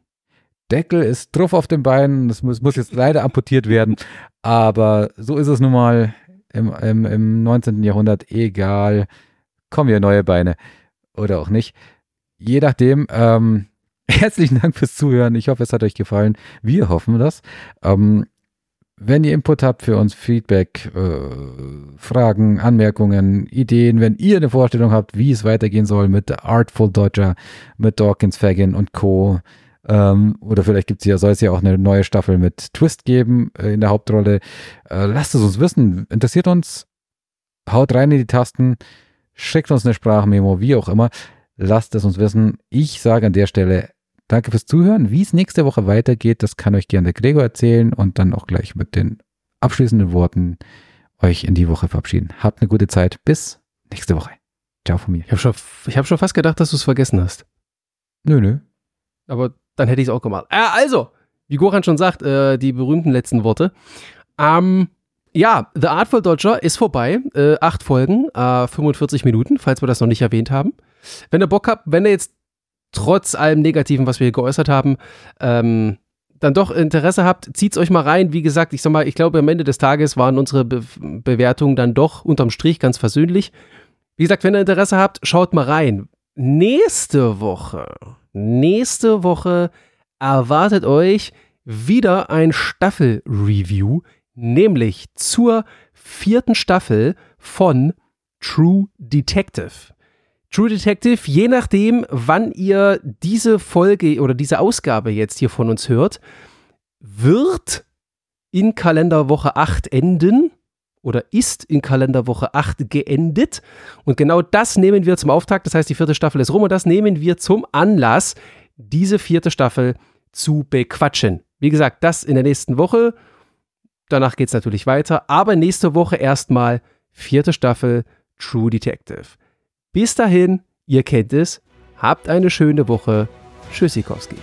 Deckel ist drauf auf dem Bein. Das muss, muss jetzt leider amputiert werden. Aber so ist es nun mal im, im, im neunzehnten. Jahrhundert. Egal. Kommen ja neue Beine. Oder auch nicht. Je nachdem. Ähm, herzlichen Dank fürs Zuhören. Ich hoffe, es hat euch gefallen. Wir hoffen das. Ähm, Wenn ihr Input habt für uns, Feedback, äh, Fragen, Anmerkungen, Ideen, wenn ihr eine Vorstellung habt, wie es weitergehen soll mit The Artful Dodger, mit Dawkins, Fagin und Co. Ähm, oder vielleicht gibt's ja, soll es ja auch eine neue Staffel mit Twist geben äh, in der Hauptrolle. Äh, lasst es uns wissen, interessiert uns. Haut rein in die Tasten, schickt uns eine Sprachmemo, wie auch immer. Lasst es uns wissen. Ich sage an der Stelle, danke fürs Zuhören. Wie es nächste Woche weitergeht, das kann euch gerne der Gregor erzählen und dann auch gleich mit den abschließenden Worten euch in die Woche verabschieden. Habt eine gute Zeit. Bis nächste Woche. Ciao von mir. Ich habe schon, ich hab schon fast gedacht, dass du es vergessen hast. Nö, nö. Aber dann hätte ich es auch gemacht. Äh, also, wie Goran schon sagt, äh, die berühmten letzten Worte. Ähm, ja, The Artful Dodger ist vorbei. Äh, acht Folgen, äh, fünfundvierzig Minuten, falls wir das noch nicht erwähnt haben. Wenn ihr Bock habt, wenn ihr jetzt trotz allem Negativen, was wir geäußert haben, ähm, dann doch Interesse habt, zieht's euch mal rein. Wie gesagt, ich sag mal, ich glaube, am Ende des Tages waren unsere Be- Bewertungen dann doch unterm Strich ganz versöhnlich. Wie gesagt, wenn ihr Interesse habt, schaut mal rein. Nächste Woche, nächste Woche erwartet euch wieder ein Staffel-Review, nämlich zur vierten Staffel von True Detective. True Detective, je nachdem, wann ihr diese Folge oder diese Ausgabe jetzt hier von uns hört, wird in Kalenderwoche acht enden oder ist in Kalenderwoche acht geendet. Und genau das nehmen wir zum Auftakt, das heißt, die vierte Staffel ist rum und das nehmen wir zum Anlass, diese vierte Staffel zu bequatschen. Wie gesagt, das in der nächsten Woche. Danach geht es natürlich weiter, aber nächste Woche erstmal vierte Staffel True Detective. Bis dahin, ihr kennt es, habt eine schöne Woche. Tschüssikowski.